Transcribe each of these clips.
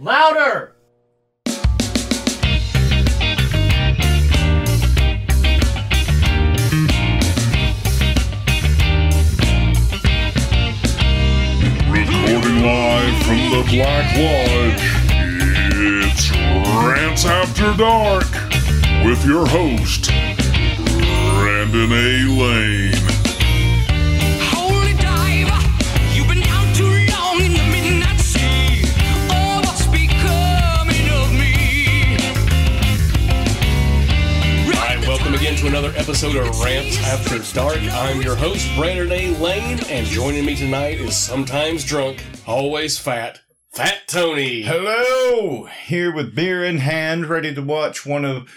Louder! Recording live from the Black Lodge, it's Rants After Dark with your host, Brandon A. Lane. To another episode of Rants After Dark. I'm your host, Brandon A. Lane, and joining me tonight is sometimes drunk, always fat, Fat Tony. Hello! Here with beer in hand, ready to watch one of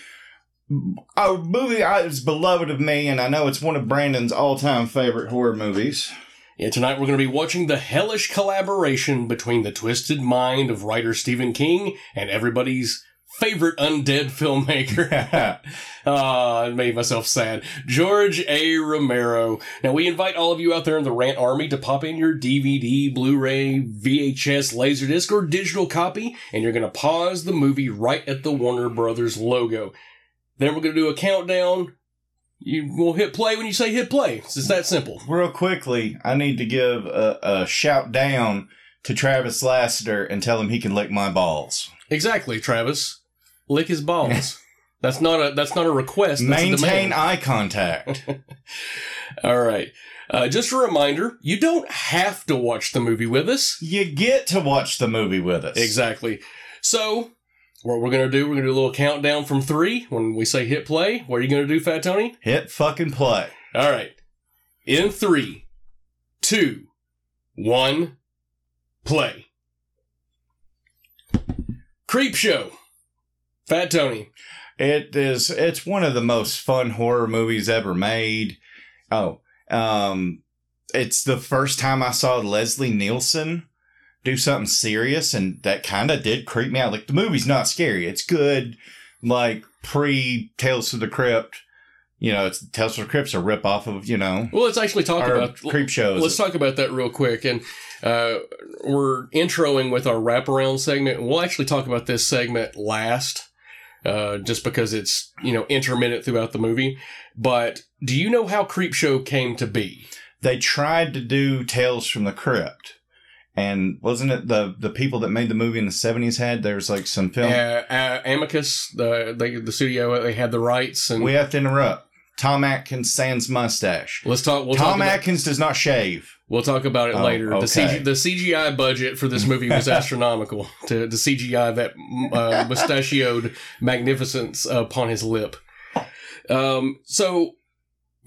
a movie that's beloved of me, and I know it's one of Brandon's all-time favorite horror movies. Yeah, tonight we're going to be watching the hellish collaboration between the twisted mind of writer Stephen King and everybody's favorite undead filmmaker. I made myself sad. George A. Romero. Now, we invite all of you out there in the Rant Army to pop in your DVD, Blu-ray, VHS, Laserdisc, or digital copy, and you're going to pause the movie right at the Warner Brothers logo. Then we're going to do a countdown. You will hit play when you say hit play. It's just that simple. Real quickly, I need to give a shout down to Travis Lassiter and tell him he can lick my balls. Exactly, Travis. Lick his balls. That's not a request. That's a demand. Maintain eye contact. All right. Just a reminder, you don't have to watch the movie with us. You get to watch the movie with us. Exactly. So, what we're going to do a little countdown from 3. When we say hit play, what are you going to do, Fat Tony? Hit fucking play. All right. In 3, 2, 1, play. Creepshow. Fat Tony. It's one of the most fun horror movies ever made. It's the first time I saw Leslie Nielsen do something serious, and that kind of did creep me out. Like, the movie's not scary. It's good, like, pre-Tales from the Crypt. You know, it's Tales from the Crypt's a ripoff of, you know... Well, let's actually talk about... Creepshow. Let's talk about that real quick. And we're introing with our wraparound segment. We'll actually talk about this segment last, just because it's, you know, intermittent throughout the movie. But do you know how Creepshow came to be? They tried to do Tales from the Crypt. And wasn't it the people that made the movie in the 70s had? There was like some film... Amicus, the studio, they had the rights. And we have to interrupt. Tom Atkins sans mustache. Tom Atkins does not shave. We'll talk about it later. Okay. The CGI budget for this movie was astronomical to CGI that mustachioed magnificence upon his lip. So,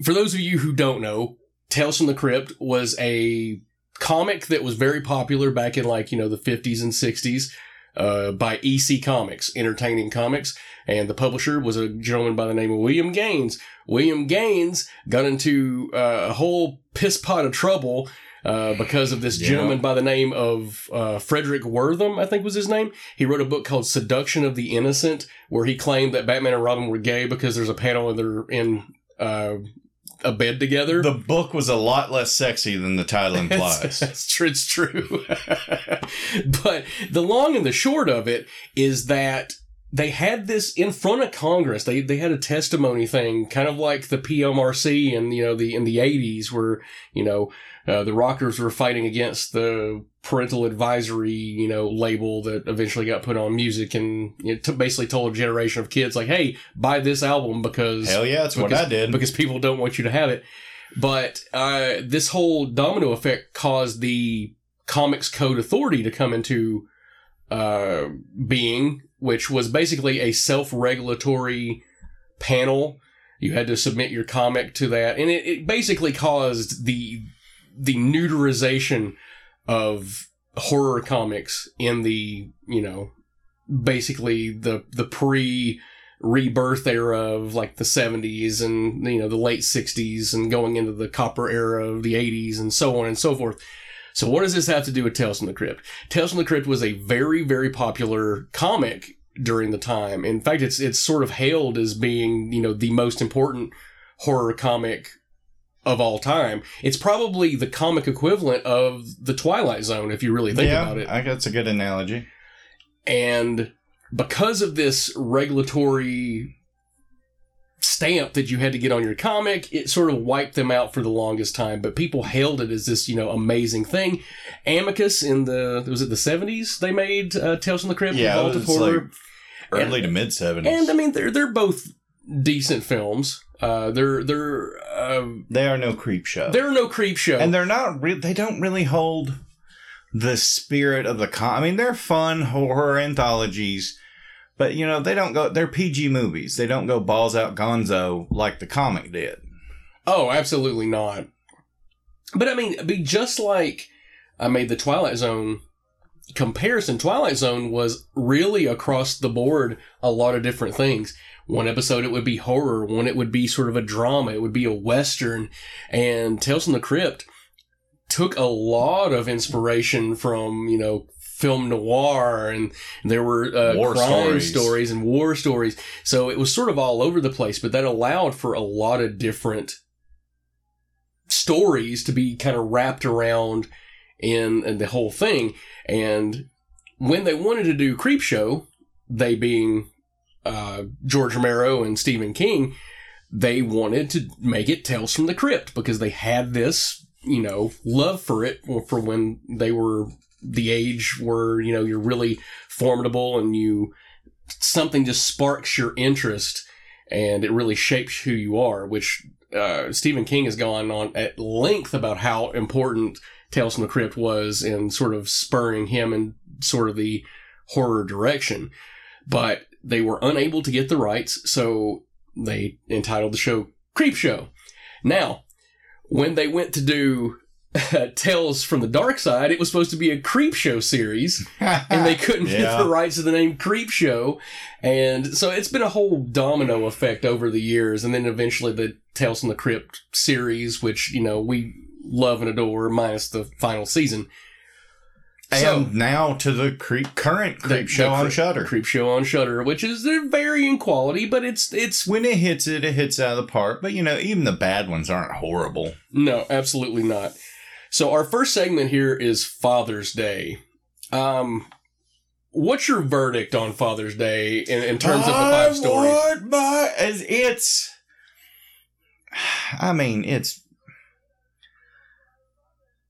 for those of you who don't know, Tales from the Crypt was a comic that was very popular back in, like, you know, the 50s and 60s. By EC Comics, Entertaining Comics, and the publisher was a gentleman by the name of William Gaines. William Gaines got into a whole piss pot of trouble because of this gentleman by the name of Fredric Wertham, I think was his name. He wrote a book called Seduction of the Innocent, where he claimed that Batman and Robin were gay because there's a panel and they're in a bed together. The book was a lot less sexy than the title implies. It's true. But the long and the short of it is that they had this in front of Congress. They had a testimony thing, kind of like the PMRC and, you know, in the 80s where, you know, the rockers were fighting against the parental advisory, you know, label that eventually got put on music, and it basically told a generation of kids, like, hey, buy this album because... Hell yeah, that's what I did. Because people don't want you to have it. But this whole domino effect caused the Comics Code Authority to come into being, which was basically a self-regulatory panel. You had to submit your comic to that, and it basically caused the neuterization of horror comics in the, you know, basically the pre-rebirth era of, like, the 70s and, you know, the late 60s and going into the copper era of the 80s and so on and so forth. So what does this have to do with Tales from the Crypt? Tales from the Crypt was a very, very popular comic during the time. In fact, it's sort of hailed as being, you know, the most important horror comic of all time. It's probably the comic equivalent of The Twilight Zone, if you really think about it. Yeah, I guess that's a good analogy. And because of this regulatory stamp that you had to get on your comic, it sort of wiped them out for the longest time, but people hailed it as this, you know, amazing thing. Amicus in the, was it the 70s they made Tales from the Crypt? Yeah, Vault of Horror. Like early to mid 70s. And I mean, they're both decent films. They are no Creepshow. They're no Creepshow. And they're not they don't really hold the spirit of the I mean, they're fun horror anthologies. But, you know, they don't go... They're PG movies. They don't go balls out gonzo like the comic did. Oh, absolutely not. But, I mean, just like I made the Twilight Zone comparison, Twilight Zone was really across the board a lot of different things. One episode, it would be horror. One, it would be sort of a drama. It would be a Western. And Tales from the Crypt took a lot of inspiration from, you know, film noir, and there were crime stories and war stories. So it was sort of all over the place, but that allowed for a lot of different stories to be kind of wrapped around in the whole thing. And when they wanted to do Creepshow, they being George Romero and Stephen King, they wanted to make it Tales from the Crypt because they had this, you know, love for it for when they were the age where, you know, you're really formidable and you, something just sparks your interest and it really shapes who you are, which Stephen King has gone on at length about how important Tales from the Crypt was in sort of spurring him in sort of the horror direction. But they were unable to get the rights, so they entitled the show Creepshow. Now, when they went to do Tales from the Dark Side, it was supposed to be a Creepshow series, and they couldn't get the rights to the name Creepshow, and so it's been a whole domino effect over the years, and then eventually the Tales from the Crypt series, which, you know, we love and adore, minus the final season. And so, now to the current Creepshow on Shudder. Creepshow on Shudder, which is, they're varying quality, but it's when it hits out of the park, but, you know, even the bad ones aren't horrible. No, absolutely not. So our first segment here is Father's Day. What's your verdict on Father's Day in terms of the five stories?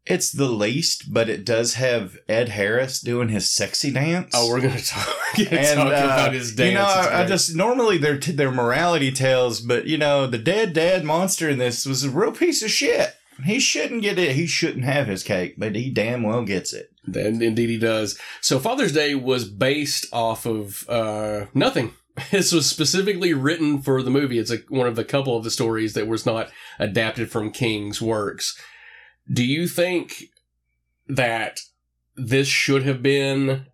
It's the least, but it does have Ed Harris doing his sexy dance. Oh, we're going to talk about his dance. You know, I just, normally they're morality tales, but, you know, the dead dad monster in this was a real piece of shit. He shouldn't get it. He shouldn't have his cake, but he damn well gets it. Indeed he does. So Father's Day was based off of nothing. This was specifically written for the movie. It's one of the couple of the stories that was not adapted from King's works. Do you think that this should have been...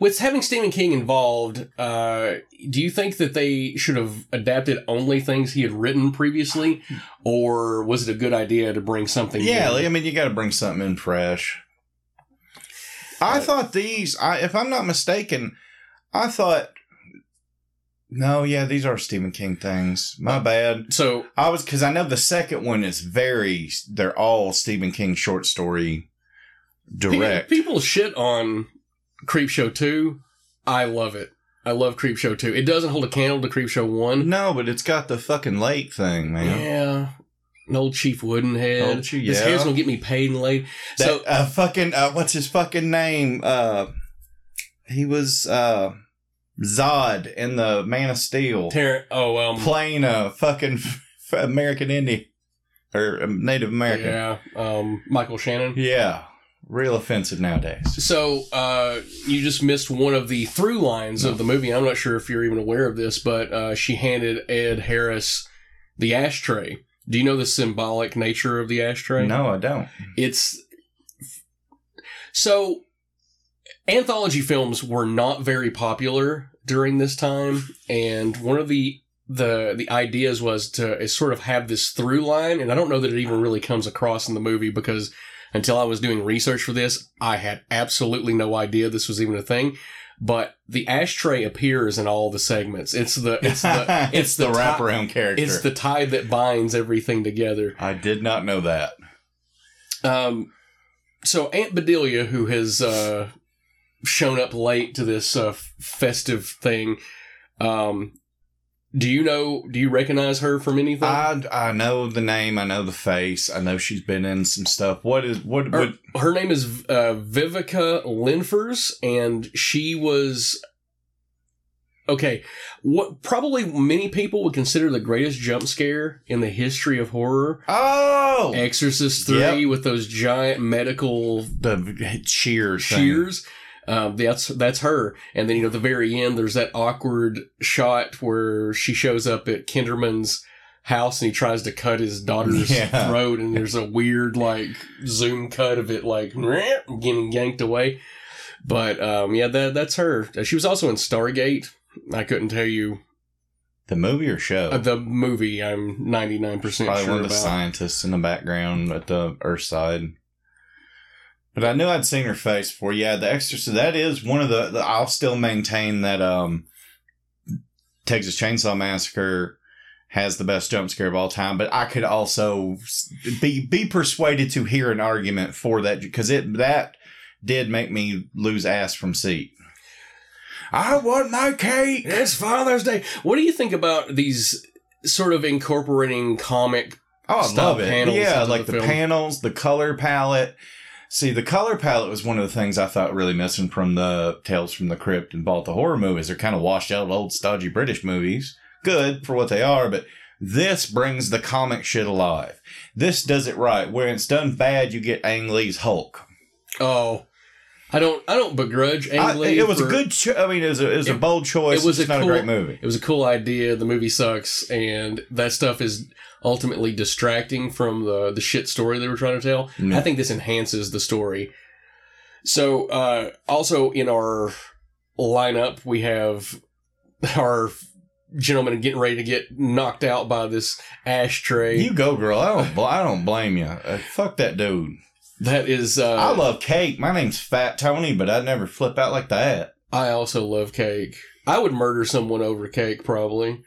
With having Stephen King involved, do you think that they should have adapted only things he had written previously, or was it a good idea to bring something in? I mean, you got to bring something in fresh. I thought if I'm not mistaken, I thought, these are Stephen King things. My bad. So because I know the second one is they're all Stephen King short story direct. People shit on Creepshow 2, I love it. I love Creepshow 2. It doesn't hold a candle to Creepshow 1. No, but it's got the fucking late thing, man. Yeah. An old Chief Woodenhead. His hair's gonna get me paid and laid. So what's his fucking name? He was Zod in the Man of Steel. Playing a fucking American Indian or Native American. Yeah. Michael Shannon. Yeah. Real offensive nowadays. So, you just missed one of the through lines of the movie. I'm not sure if you're even aware of this, but she handed Ed Harris the ashtray. Do you know the symbolic nature of the ashtray? No, I don't. So, anthology films were not very popular during this time, and one of the ideas was to sort of have this through line, and I don't know that it even really comes across in the movie because... Until I was doing research for this, I had absolutely no idea this was even a thing. But the ashtray appears in all the segments. It's the wraparound character. It's the tie that binds everything together. I did not know that. So Aunt Bedelia, who has shown up late to this festive thing. Do you recognize her from anything? I know the name. I know the face. I know she's been in some stuff. Her name is Vivica Linfers, and she was... Okay, what probably many people would consider the greatest jump scare in the history of horror. Oh! Exorcist 3 with those giant medical... The shears. That's her. And then, you know, the very end, there's that awkward shot where she shows up at Kinderman's house and he tries to cut his daughter's throat, and there's a weird, like, zoom cut of it, like, getting yanked away. But, that's her. She was also in Stargate. I couldn't tell you. The movie or show? The movie, I'm 99% sure about. Probably one of the scientists in the background at the Earth side. But I knew I'd seen her face before. Yeah, The Exorcist. That is one of the I'll still maintain that Texas Chainsaw Massacre has the best jump scare of all time. But I could also be persuaded to hear an argument for that, because that did make me lose ass from seat. I want my cake. It's Father's Day. What do you think about these sort of incorporating comic? Oh, I love it. Yeah, like the panels, the color palette. See, the color palette was one of the things I thought really missing from the Tales from the Crypt and Vault of Horror movies. They're kind of washed out old stodgy British movies. Good for what they are, but this brings the comic shit alive. This does it right. Where it's done bad, you get Ang Lee's Hulk. Oh, I don't begrudge Ang Lee. It was a good choice. I mean, it was a bold choice. It was a great movie. It was a cool idea. The movie sucks, and that stuff is ultimately distracting from the shit story they were trying to tell. No. I think this enhances the story. So, also in our lineup, we have our gentleman getting ready to get knocked out by this ashtray. You go, girl. I don't blame you. Fuck that dude. That is... I love cake. My name's Fat Tony, but I'd never flip out like that. I also love cake. I would murder someone over cake, probably.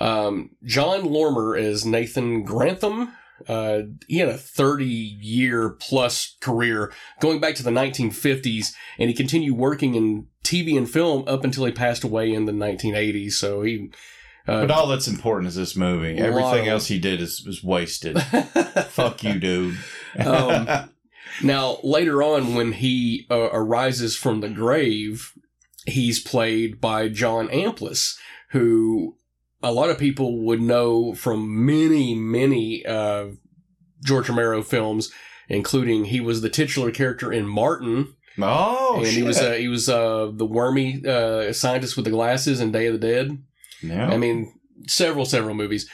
John Lormer as Nathan Grantham. He had a 30-year-plus career, going back to the 1950s, and he continued working in TV and film up until he passed away in the 1980s, so he... but all that's important is this movie. Everything else he did is wasted. Fuck you, dude. Now, later on, when he arises from the grave, he's played by John Amplis, who a lot of people would know from many, many George Romero films, including he was the titular character in Martin. Oh, and shit. He was the wormy scientist with the glasses in Day of the Dead. Yeah. I mean, several movies.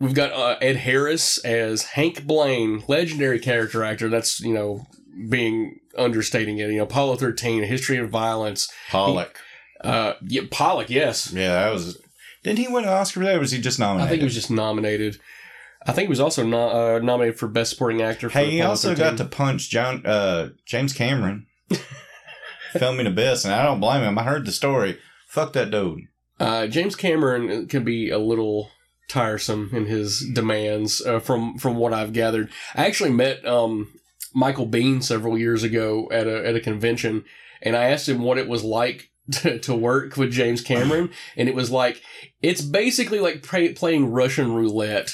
We've got Ed Harris as Hank Blaine, legendary character actor. That's, you know, being understating it. You know, Apollo 13, A History of Violence. Pollock. Pollock, yes. Yeah, that was... Didn't he win an Oscar for that, or was he just nominated? I think he was just nominated. I think he was also nominated for Best Supporting Actor. Hey, he also got to punch James Cameron. Filming Abyss, and I don't blame him. I heard the story. Fuck that dude. James Cameron can be a little tiresome in his demands, from what I've gathered. I actually met Michael Biehn several years ago at a convention, and I asked him what it was like to work with James Cameron, and it was like, it's basically like playing Russian roulette.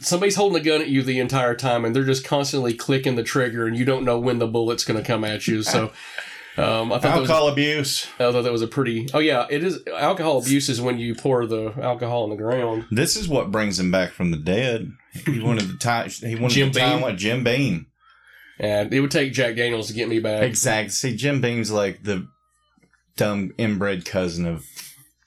Somebody's holding a gun at you the entire time, and they're just constantly clicking the trigger, and you don't know when the bullet's going to come at you, so... alcohol abuse. I thought that was a pretty... Oh, yeah, it is. Alcohol abuse is when you pour the alcohol on the ground. This is what brings him back from the dead. He wanted to tie... He wanted Jim to tie Beam. Like Jim Beam. And it would take Jack Daniels to get me back. Exactly. See, Jim Beam's like the dumb inbred cousin of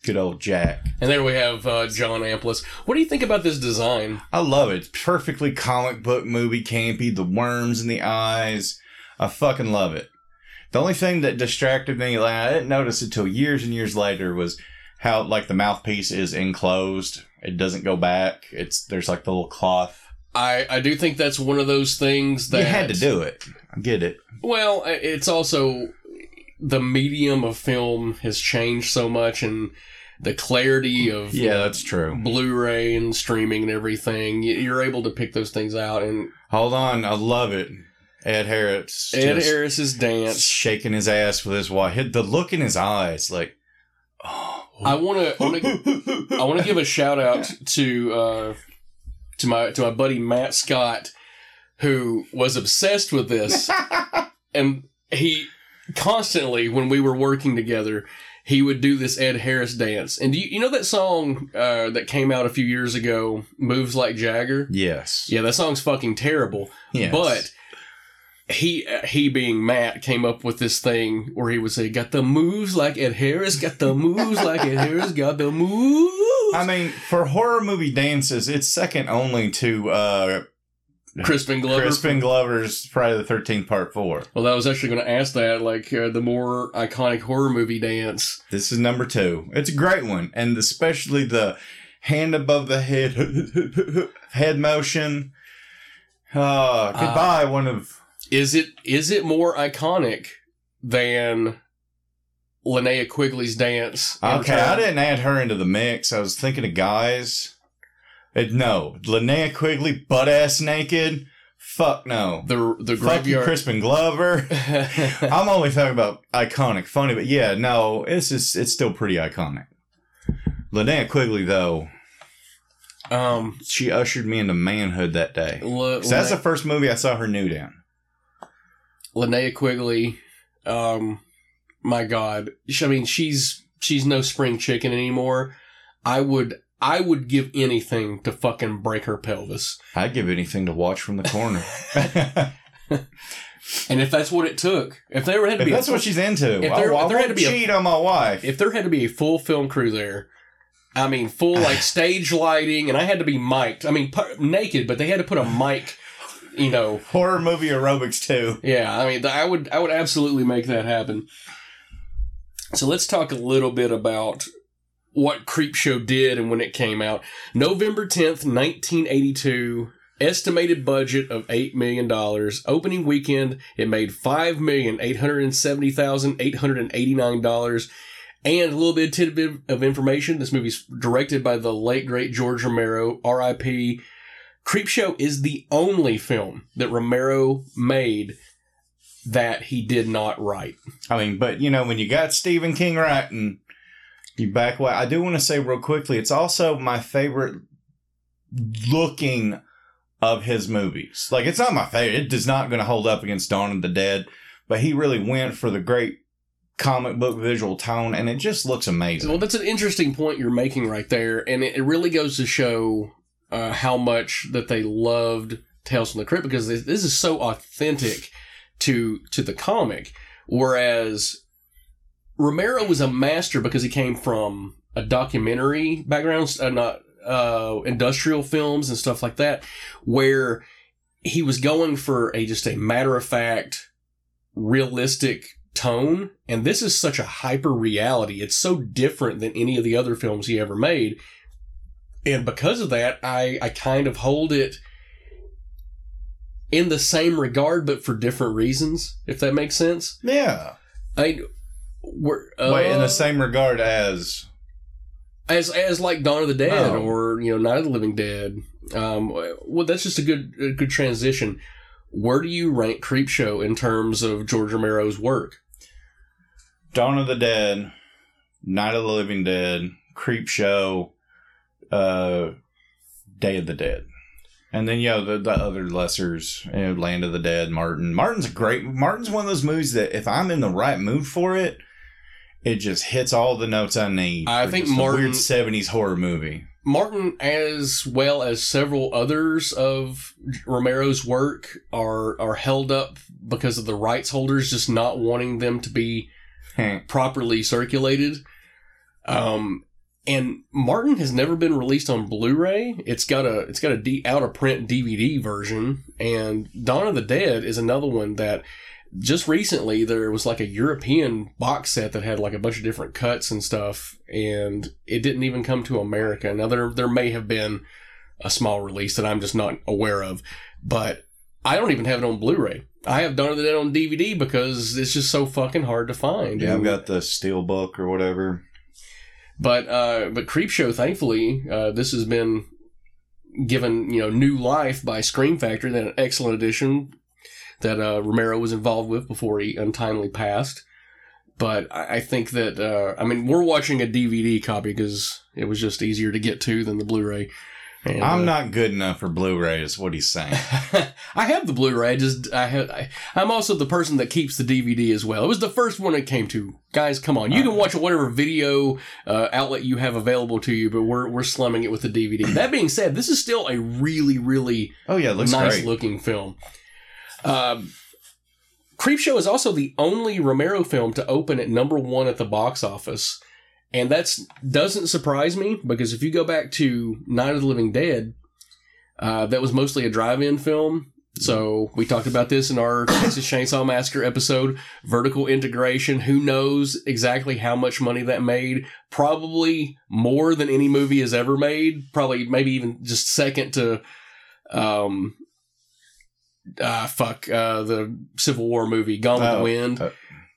good old Jack. And there we have John Amplis. What do you think about this design? I love it. It's perfectly comic book movie campy. The worms in the eyes. I fucking love it. The only thing that distracted me, like, I didn't notice until years and years later, was how, like, the mouthpiece is enclosed. It doesn't go back. There's, like, the little cloth. I do think that's one of those things that... You had to do it. I get it. Well, it's also... The medium of film has changed so much, and the clarity of... Yeah, that's true. Blu-ray and streaming and everything. You're able to pick those things out, and... Hold on. I love it. Ed Harris. Ed Harris's dance. Shaking his ass with his wife. The look in his eyes, like, oh. I want to give a shout out to my buddy Matt Scott, who was obsessed with this, and he constantly, when we were working together, he would do this Ed Harris dance. And do you know that song that came out a few years ago, "Moves Like Jagger"? Yes. Yeah, that song's fucking terrible. Yes. But he being Matt came up with this thing where he would say, "Got the moves like Ed Harris, got the moves like Ed Harris, got the moves." I mean, for horror movie dances, it's second only to Crispin Glover's Friday the 13th Part 4. Well, I was actually going to ask that, like, the more iconic horror movie dance. This is number 2. It's a great one, and especially the hand above the head, head motion. Goodbye, one of... Is it more iconic than Linnea Quigley's dance? Okay, I didn't add her into the mix. I was thinking of guys... No, Linnea Quigley, butt ass naked. Fuck no. The graveyard. Fuck Crispin Glover. I'm only talking about iconic, funny, but yeah, no, it's still pretty iconic. Linnea Quigley though, she ushered me into manhood that day. That's the first movie I saw her nude in. Linnea Quigley, my God, I mean she's no spring chicken anymore. I would give anything to fucking break her pelvis. I'd give anything to watch from the corner. And if that's what it took, if there had to be on my wife. If there had to be a full film crew there, I mean, full like stage lighting, and I had to be mic'd. I mean, naked, but they had to put a mic. You know, horror movie aerobics too. Yeah, I mean, I would absolutely make that happen. So let's talk a little bit about what Creepshow did and when it came out. November 10th, 1982, estimated budget of $8 million. Opening weekend, it made $5,870,889. And a little bit of tidbit of information, this movie's directed by the late, great George Romero, R.I.P. Creepshow is the only film that Romero made that he did not write. I mean, but, you know, when you got Stephen King writing... You back away. I do want to say real quickly, it's also my favorite looking of his movies. Like, it's not my favorite. It is not going to hold up against Dawn of the Dead, but he really went for the great comic book visual tone, and it just looks amazing. Well, that's an interesting point you're making right there, and it really goes to show how much that they loved Tales from the Crypt, because this is so authentic to the comic, whereas... Romero was a master because he came from a documentary background, not industrial films and stuff like that, where he was going for just a matter-of-fact, realistic tone. And this is such a hyper-reality. It's so different than any of the other films he ever made. And because of that, I kind of hold it in the same regard, but for different reasons, if that makes sense. Yeah. Wait, in the same regard as like Dawn of the Dead or Night of the Living Dead. Well, that's just a good transition. Where do you rank Creepshow in terms of George Romero's work? Dawn of the Dead, Night of the Living Dead, Creepshow, Day of the Dead, and then the other lessers, Land of the Dead, Martin. Martin's one of those movies that if I'm in the right mood for it. It just hits all the notes I need. I think Martin, a weird 70s horror movie. Martin, as well as several others of Romero's work, are held up because of the rights holders just not wanting them to be properly circulated. And Martin has never been released on Blu-ray. It's got a out of print DVD version. And Dawn of the Dead is another one that. Just recently, there was like a European box set that had like a bunch of different cuts and stuff, and it didn't even come to America. Now, there may have been a small release that I'm just not aware of, but I don't even have it on Blu-ray. I have Dawn of the Dead on DVD because it's just so fucking hard to find. Yeah, I've got the Steelbook or whatever. But Creepshow, thankfully, this has been given new life by Scream Factory. That's an excellent edition. that Romero was involved with before he untimely passed. But I think that, I mean, we're watching a DVD copy because it was just easier to get to than the Blu-ray. And, I'm not good enough for Blu-ray is what he's saying. I have the Blu-ray. I'm also the person that keeps the DVD as well. It was the first one it came to. Guys, come on. You can watch whatever video outlet you have available to you, but we're slumming it with the DVD. That being said, this is still a really, really nice-looking film. Creepshow is also the only Romero film to open at number one at the box office. And that doesn't surprise me, because if you go back to Night of the Living Dead, that was mostly a drive-in film. So we talked about this in our Texas Chainsaw Massacre episode. Vertical integration. Who knows exactly how much money that made? Probably more than any movie has ever made. Probably maybe even just second to... the Civil War movie, Gone with the Wind.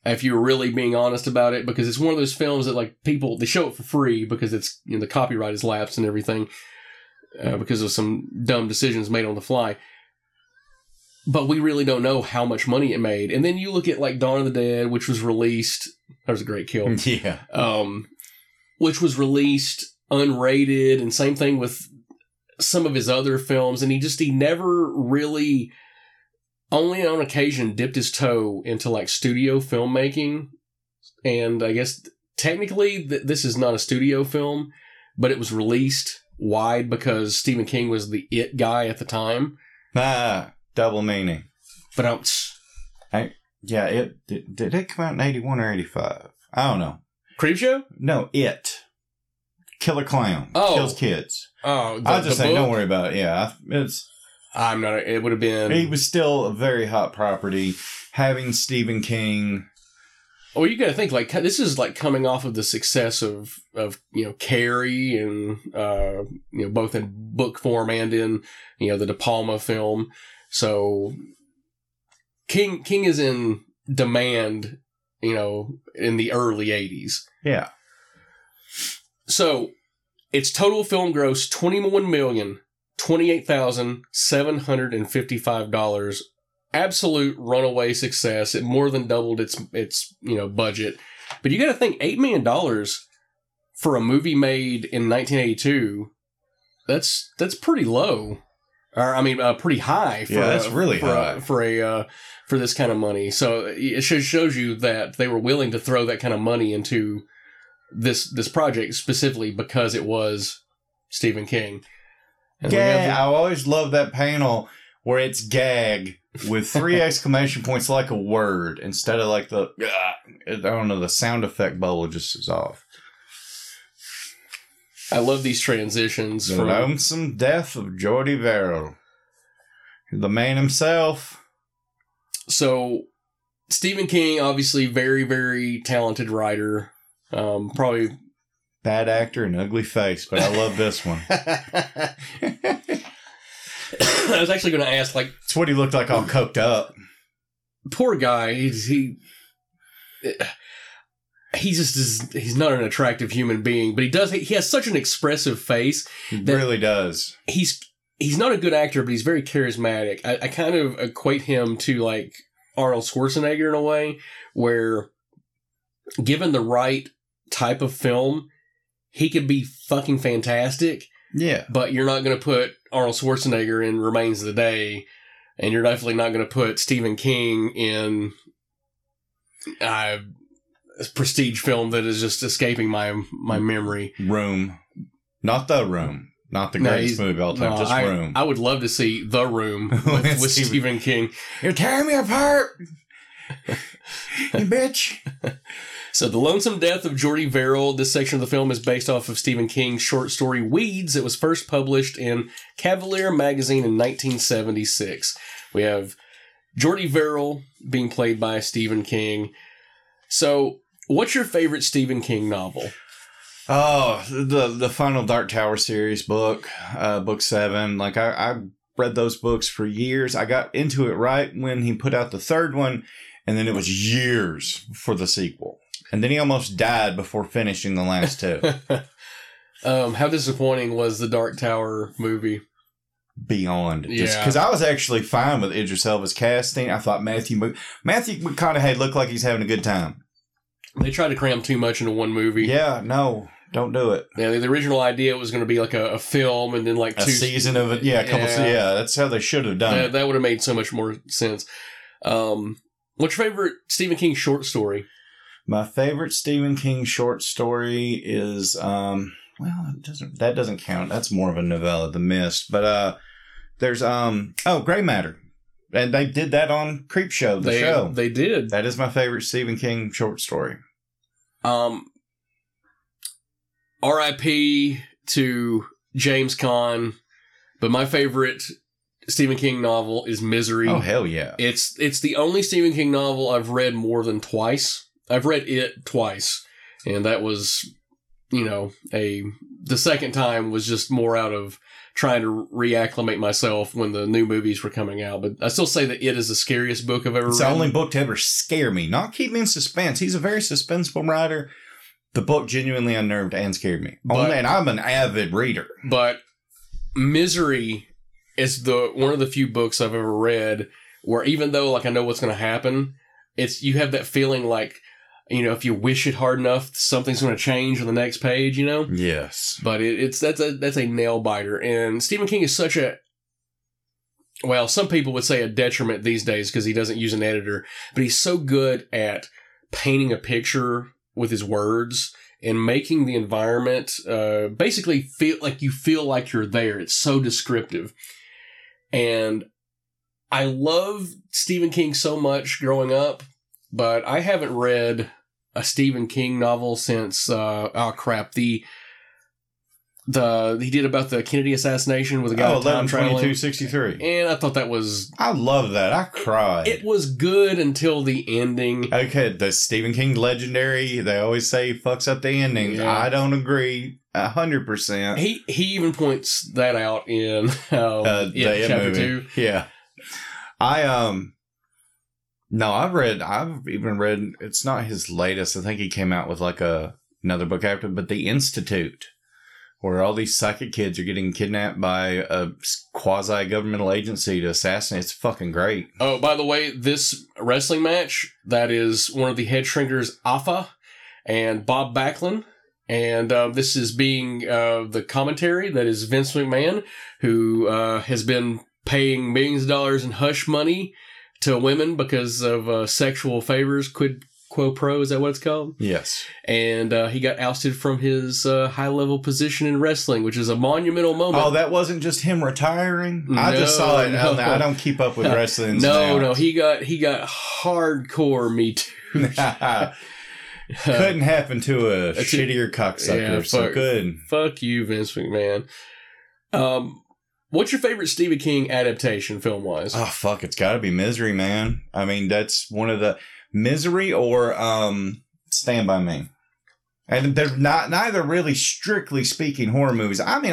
If you were really being honest about it, because it's one of those films that, like, people, they show it for free because it's, you know, the copyright has lapsed and everything because of some dumb decisions made on the fly. But we really don't know how much money it made. And then you look at, like, Dawn of the Dead, which was released. That was a great kill. Yeah. Which was released unrated, and same thing with some of his other films. And he never really... Only on occasion dipped his toe into, like, studio filmmaking, and I guess technically this is not a studio film, but it was released wide because Stephen King was the It guy at the time. Ah, double meaning. But did it come out in 81 or 85? I don't know. Creepshow? No, It. Killer clown. Oh. Kills kids. Oh, I'll just say book? Don't worry about it. Yeah, it's... I'm not. It would have been. It was still a very hot property. Having Stephen King. Oh, you got to think, like, this is like coming off of the success of Carrie and both in book form and in the De Palma film. So King is in demand. In the early '80s. Yeah. So its total film gross $28,755. Absolute runaway success. It more than doubled its budget. But you got to think, $8 million for a movie made in 1982. That's pretty low. Or pretty high. That's really high for this kind of money. So it shows you that they were willing to throw that kind of money into this project specifically because it was Stephen King. Gag. I always love that panel where it's gag with three exclamation points like a word instead of like the, the sound effect bubble just is off. I love these transitions. The lonesome death of Geordie Verrill. The man himself. So, Stephen King, obviously very, very talented writer. Probably... Bad actor and ugly face, but I love this one. I was actually going to ask, like... It's what he looked like all coked up. Poor guy. He just is... He's not an attractive human being, but he has such an expressive face. He really does. He's not a good actor, but he's very charismatic. I kind of equate him to, like, Arnold Schwarzenegger in a way, where given the right type of film... He could be fucking fantastic. Yeah. But you're not going to put Arnold Schwarzenegger in Remains of the Day. And you're definitely not going to put Stephen King in a prestige film that is just escaping my memory. Room. Not The Room. Not the greatest movie of all time. Just Room. I would love to see The Room with Stephen King. You're tearing me apart! You bitch! So, The Lonesome Death of Geordie Verrill. This section of the film is based off of Stephen King's short story, Weeds. It was first published in Cavalier magazine in 1976. We have Geordie Verrill being played by Stephen King. So, what's your favorite Stephen King novel? Oh, the final Dark Tower series book, book 7. Like, I read those books for years. I got into it right when he put out the third one, and then it was years for the sequel. And then he almost died before finishing the last two. How disappointing was the Dark Tower movie? beyond. Because I was actually fine with Idris Elba's casting. I thought Matthew McConaughey looked like he's having a good time. They tried to cram too much into one movie. Yeah, no. Don't do it. Yeah, the original idea was going to be like a film and then like a season of it. Yeah, a couple. Yeah, that's how they should have done it. That would have made so much more sense. What's your favorite Stephen King short story? My favorite Stephen King short story is that doesn't count. That's more of a novella, The Mist. But there's Grey Matter, and they did that on Creepshow. They did. That is my favorite Stephen King short story. R.I.P. to James Cameron, but my favorite Stephen King novel is Misery. Oh, hell yeah. It's the only Stephen King novel I've read more than twice. I've read it twice, and that was, the second time was just more out of trying to reacclimate myself when the new movies were coming out. But I still say that it is the scariest book I've ever read. It's the only book to ever scare me, not keep me in suspense. He's a very suspenseful writer. The book genuinely unnerved and scared me. And I'm an avid reader. But Misery is one of the few books I've ever read where even though I know what's going to happen, you have that feeling like, if you wish it hard enough, something's going to change on the next page, Yes. But that's a nail biter. And Stephen King is such a... Well, some people would say a detriment these days because he doesn't use an editor. But he's so good at painting a picture with his words and making the environment basically feel like you're there. It's so descriptive. And I love Stephen King so much growing up, but I haven't read a Stephen King novel since, he did about the Kennedy assassination with a guy time traveling. 11/22/63. And I thought that was... I love that. I cried. It was good until the ending. Okay, the Stephen King legendary, they always say he fucks up the ending. Yeah. I don't agree 100%. He even points that out in chapter 2. Yeah. I've even read, it's not his latest. I think he came out with another book after, but The Institute, where all these psychic kids are getting kidnapped by a quasi-governmental agency to assassinate. It's fucking great. Oh, by the way, this wrestling match, that is one of the head shrinkers, Afa, and Bob Backlund. And this is being the commentary. That is Vince McMahon, who has been paying millions of dollars in hush money to women because of sexual favors, quid quo pro, is that what it's called? Yes. And he got ousted from his high-level position in wrestling, which is a monumental moment. Oh, that wasn't just him retiring? No, I just saw it. No. I don't keep up with wrestling. No. He got hardcore Me Too. Couldn't happen to a shittier cocksucker. Yeah, so good. Fuck you, Vince McMahon. What's your favorite Stephen King adaptation film-wise? Oh, fuck. It's got to be Misery, man. I mean, that's one of the... Misery or Stand By Me. And they're neither really, strictly speaking, horror movies. I mean,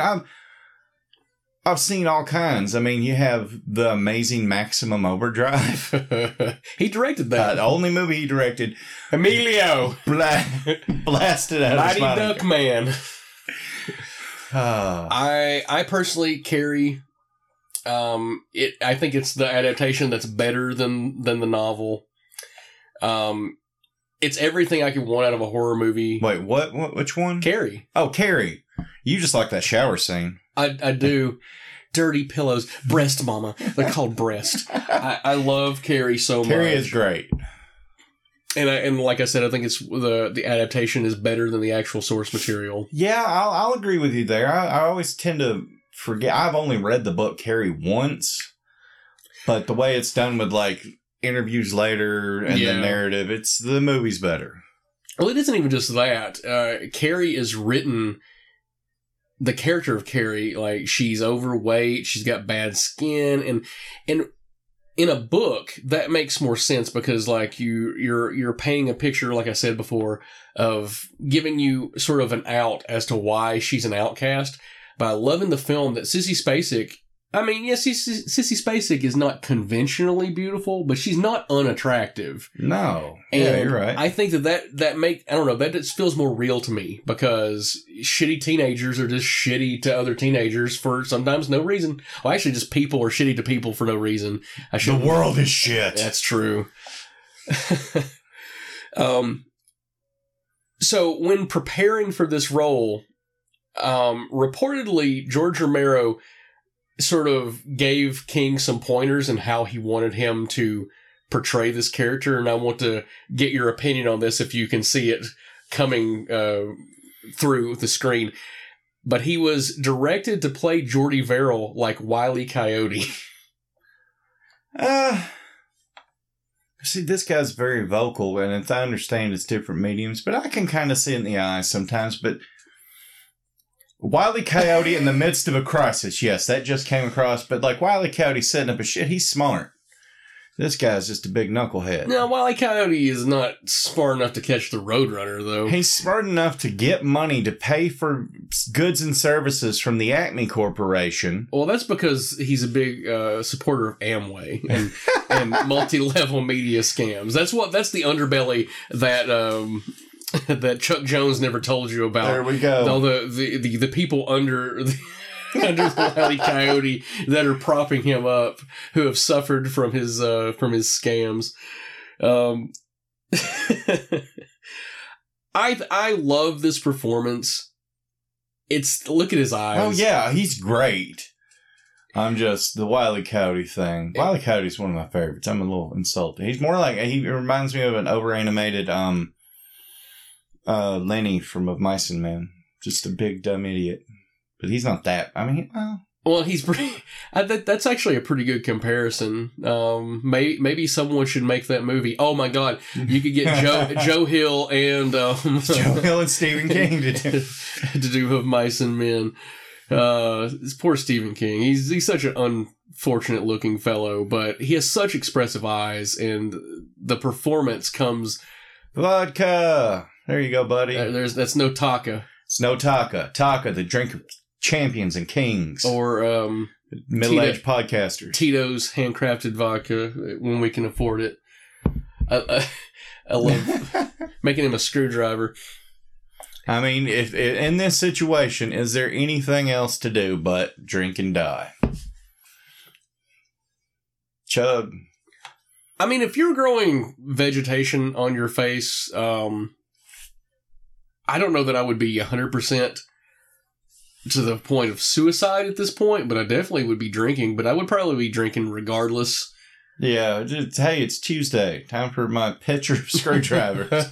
I've seen all kinds. I mean, you have the amazing Maximum Overdrive. He directed that. The only movie he directed. Emilio. Blasted out of his mind. Mighty Duck Man. I personally carry it. I think it's the adaptation that's better than the novel. It's everything I could want out of a horror movie. Wait, what? Which one? Carrie. Oh, Carrie. You just like that shower scene. I do. Dirty pillows, breast, mama. They're called breast. I love Carrie so much. Carrie is great. And like I said, I think it's the adaptation is better than the actual source material. Yeah, I'll agree with you there. I always tend to forget. I've only read the book Carrie once, but the way it's done with interviews later and the narrative, it's the movie's better. Well, it isn't even just that. Carrie is written. The character of Carrie, she's overweight, she's got bad skin, and. In a book, that makes more sense because, you're painting a picture, like I said before, of giving you sort of an out as to why she's an outcast. But I love in the film that Sissy Spacek I mean, yes, Sissy Spacek is not conventionally beautiful, but she's not unattractive. No. And yeah, you're right. I think that just feels more real to me, because shitty teenagers are just shitty to other teenagers for sometimes no reason. Well, actually, just people are shitty to people for no reason. The world is shit. That's true. So when preparing for this role, reportedly George Romero sort of gave King some pointers and how he wanted him to portray this character, and I want to get your opinion on this if you can see it coming through the screen. But he was directed to play Jordy Verrill like Wile E. Coyote. See, this guy's very vocal, and it's, I understand it's different mediums, but I can kind of see it in the eyes sometimes, but Wile E. Coyote in the midst of a crisis, yes, that just came across. But like Wile E. Coyote setting up a shit, he's smart. This guy's just a big knucklehead. No, Wile E. Coyote is not smart enough to catch the Roadrunner, though. He's smart enough to get money to pay for goods and services from the Acme Corporation. Well, that's because he's a big supporter of Amway and multi-level media scams. That's the underbelly that. That Chuck Jones never told you about. There we go. All the people under the Wile E. Coyote that are propping him up, who have suffered from his scams. I love this performance. It's look at his eyes. Oh yeah, he's great. I'm just the Wile E. Coyote thing. Wile E. Coyote's one of my favorites. I'm a little insulted. He's more like he reminds me of an overanimated Lenny from Of Mice and Men. Just a big dumb idiot. But he's not that. I mean, well, he's pretty. That's actually a pretty good comparison. Maybe someone should make that movie. Oh my God, you could get Joe Hill and Joe Hill and Stephen King to do Of Mice and Men. It's poor Stephen King. He's such an unfortunate looking fellow, but he has such expressive eyes, and the performance comes. Vodka. There you go, buddy. That's no Taka. It's no Taka. Taka, the drink of champions and kings. Or middle-aged podcasters. Tito's handcrafted vodka when we can afford it. I love making him a screwdriver. I mean, if in this situation, is there anything else to do but drink and die? Chug. I mean, if you're growing vegetation on your face, I don't know that I would be 100% to the point of suicide at this point, but I definitely would be drinking. But I would probably be drinking regardless. Yeah. Just, hey, it's Tuesday. Time for my pitcher of screwdrivers.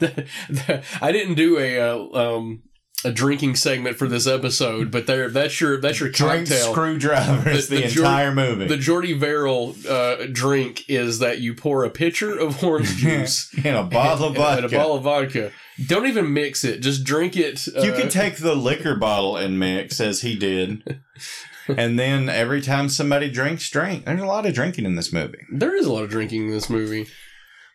I didn't do a drinking segment for this episode, but that's your drink cocktail. Screwdrivers. The entire movie. The Jordy Verrill drink is that you pour a pitcher of orange juice in a bottle of vodka. In a bottle of vodka. Don't even mix it. Just drink it. You can take the liquor bottle and mix, as he did. And then every time somebody drinks, drink. There's a lot of drinking in this movie. There is a lot of drinking in this movie.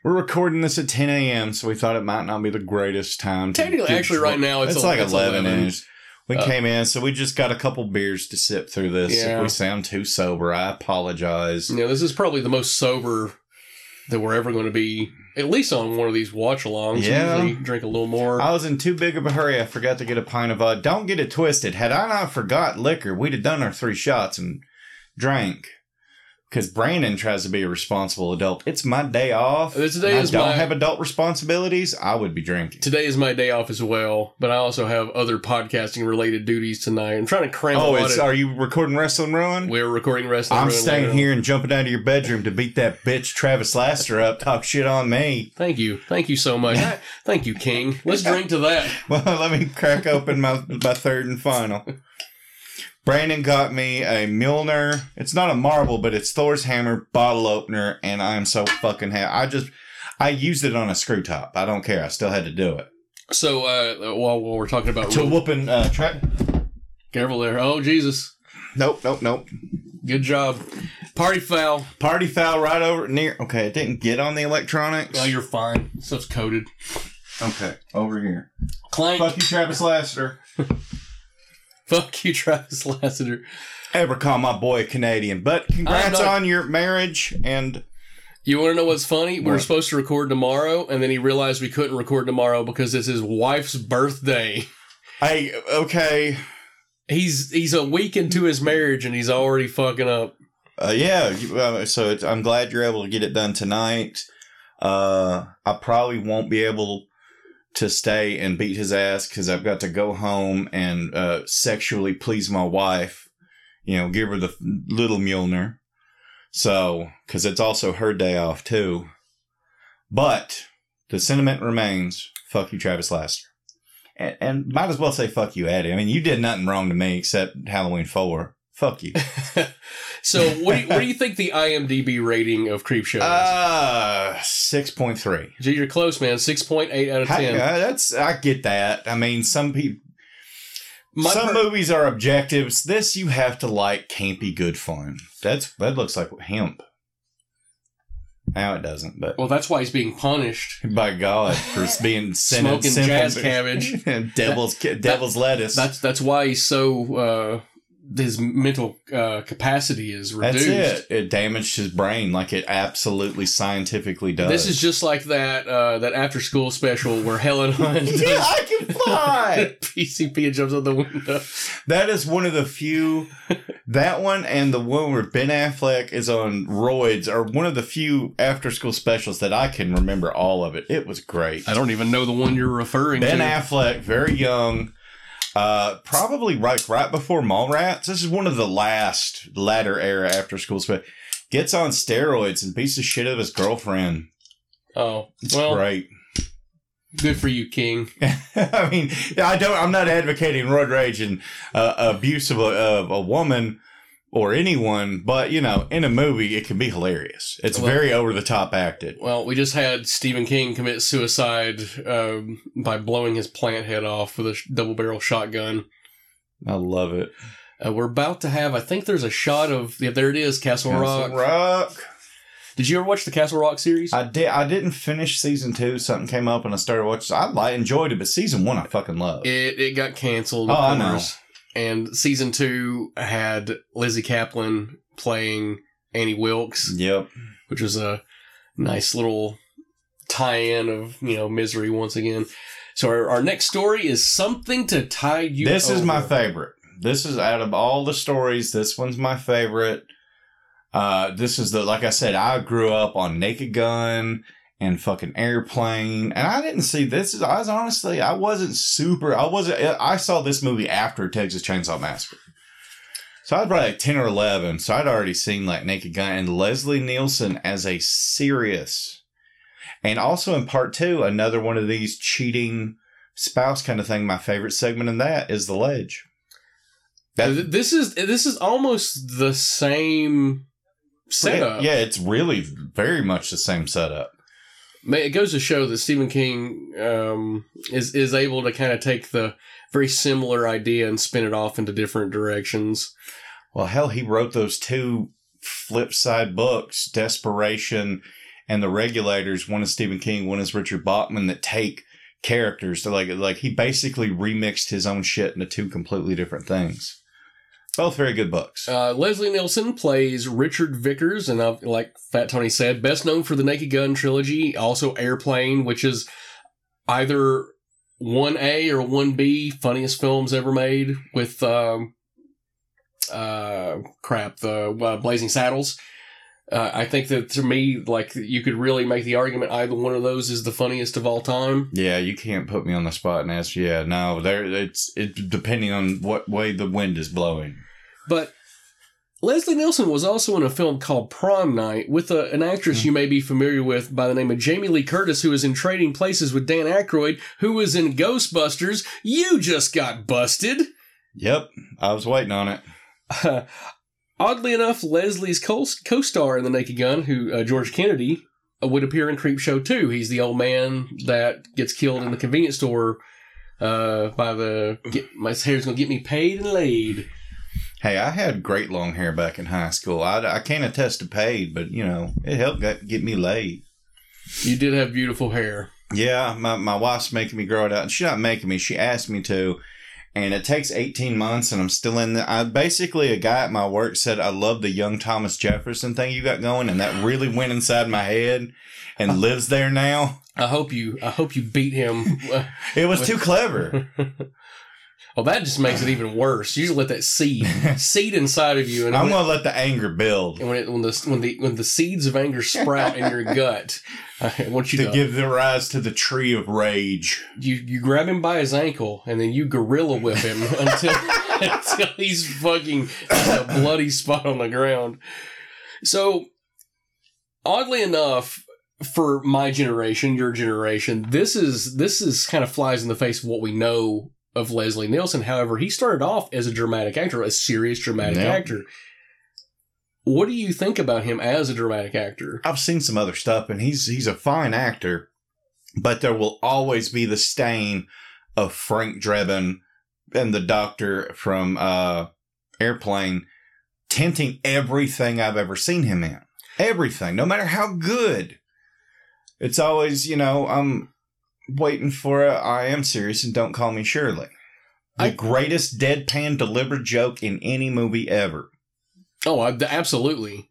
We're recording this at 10 a.m., so we thought it might not be the greatest time. Technically, actually, right now, it's like 11-ish. We came in, so we just got a couple beers to sip through this. Yeah. If we sound too sober, I apologize. Yeah, this is probably the most sober that we're ever going to be, at least on one of these watch-alongs. Yeah. Usually drink a little more. I was in too big of a hurry. I forgot to get a pint of vodka. Don't get it twisted. Had I not forgot liquor, we'd have done our 3 shots and drank. Because Brandon tries to be a responsible adult. It's my day off. I don't have adult responsibilities. I would be drinking. Today is my day off as well, but I also have other podcasting-related duties tonight. I'm trying to cram a lot. Are you recording Wrestling Ruin? We're recording Wrestling Ruin. I'm staying here and jumping out of your bedroom to beat that bitch Travis Laster up. Talk shit on me. Thank you. Thank you so much. Thank you, King. Let's drink to that. Well, let me crack open my third and final. Brandon got me a Mjolnir. It's not a marble, but it's Thor's hammer bottle opener, and I'm so fucking happy. I used it on a screw top. I don't care. I still had to do it. So while we're talking about whooping track, careful there. Oh Jesus! Nope. Good job. Party foul. Right over near. Okay, it didn't get on the electronics. Oh, you're fine. Stuff's coated. Okay, over here. Clank. Fuck you, Travis Laster. Fuck you, Travis Lassiter. Ever call my boy a Canadian. But congrats on your marriage. And you want to know what's funny? We were supposed to record tomorrow, and then he realized we couldn't record tomorrow because it's his wife's birthday. Okay. He's a week into his marriage, and he's already fucking up. So I'm glad you're able to get it done tonight. I probably won't be able to stay and beat his ass because I've got to go home and sexually please my wife. You know, give her the little Mjolnir. So, because it's also her day off, too. But the sentiment remains, fuck you, Travis Laster. And might as well say fuck you, Eddie. I mean, you did nothing wrong to me except Halloween 4. Fuck you. So, what do you think the IMDb rating of Creepshow is? 6.3. Gee, you're close, man. 6.8 out of 10. I get that. I mean, some movies are objectives. This you have to like campy good fun. That looks like hemp. Now it doesn't, but well, that's why he's being punished by God for being smoking jazz cabbage and devil's lettuce. That's why he's so his mental capacity is reduced. That's it. It damaged his brain, like it absolutely scientifically does. This is just like that after school special where Helen Hunt yeah, I can fly. PCP and jumps out the window. That is one of the few. That one and the one where Ben Affleck is on roids are one of the few after-school specials that I can remember all of it. It was great. I don't even know the one you're referring to. Ben Affleck, very young, probably right before Mallrats. This is one of the latter-era after-school specials. Gets on steroids and beats the shit out of his girlfriend. Oh, well. It's great. Good for you, King. I mean, I'm not advocating road rage and abuse of a woman or anyone, but, you know, in a movie, it can be hilarious. It's very over-the-top acted. Well, we just had Stephen King commit suicide by blowing his plant head off with a double-barrel shotgun. I love it. We're about to have, I think there's a shot of, yeah, there it is, Castle Rock. Did you ever watch the Castle Rock series? I did. I didn't finish season 2. Something came up and I started watching. I enjoyed it, but season 1 I fucking loved. It got canceled. Oh, I know. And season 2 had Lizzie Caplan playing Annie Wilkes. Yep. Which was a nice little tie-in of, you know, Misery once again. So our next story is something to tide you over. This is my favorite. This is out of all the stories. This one's my favorite. This is like I said, I grew up on Naked Gun and fucking Airplane, and I didn't see this. I saw this movie after Texas Chainsaw Massacre. So I was probably like 10 or 11, so I'd already seen like Naked Gun and Leslie Nielsen as a serious, and also in part 2, another one of these cheating spouse kind of thing. My favorite segment in that is The Ledge. This is almost the same setup. Yeah, it's really very much the same setup. It goes to show that Stephen King is able to kind of take the very similar idea and spin it off into different directions. Well, hell, he wrote those two flip side books, Desperation and The Regulators. One is Stephen King, one is Richard Bachman, that take characters to like he basically remixed his own shit into two completely different things. Both very good books. Leslie Nielsen plays Richard Vickers, and like Fat Tony said, best known for the Naked Gun trilogy, also Airplane, which is either 1A or 1B, funniest films ever made, with Blazing Saddles. I think that, to me, like, you could really make the argument either one of those is the funniest of all time. Yeah, you can't put me on the spot and ask, yeah, no, it's depending on what way the wind is blowing. But Leslie Nielsen was also in a film called Prom Night with an actress you may be familiar with by the name of Jamie Lee Curtis, who was in Trading Places with Dan Aykroyd, who was in Ghostbusters. You just got busted. Yep, I was waiting on it. Oddly enough, Leslie's co-star in The Naked Gun, who George Kennedy, would appear in Creepshow 2. He's the old man that gets killed in the convenience store my hair's going to get me paid and laid. Hey, I had great long hair back in high school. I can't attest to paid, but, you know, it helped get me laid. You did have beautiful hair. Yeah, my wife's making me grow it out. And she's not making me. She asked me to. and it takes 18 months and I'm still in the, basically a guy at my work said, I love the young Thomas Jefferson thing you got going. And that really went inside my head and lives there now. I hope you beat him. It was too clever. Well, that just makes it even worse. You just let that seed inside of you, and I'm gonna let the anger build. And when the seeds of anger sprout in your gut, I want you to give the rise to the tree of rage. You grab him by his ankle, and then you gorilla whip him until he's fucking a bloody spot on the ground. So, oddly enough, for my generation, your generation, this is kind of flies in the face of what we know of Leslie Nielsen. However, he started off as a dramatic actor, a serious dramatic actor. What do you think about him as a dramatic actor? I've seen some other stuff, and he's a fine actor, but there will always be the stain of Frank Drebin and the doctor from Airplane tinting everything I've ever seen him in. Everything, no matter how good. It's always, I'm waiting for I am serious and don't call me Shirley. The greatest deadpan delivered joke in any movie ever. Oh, absolutely.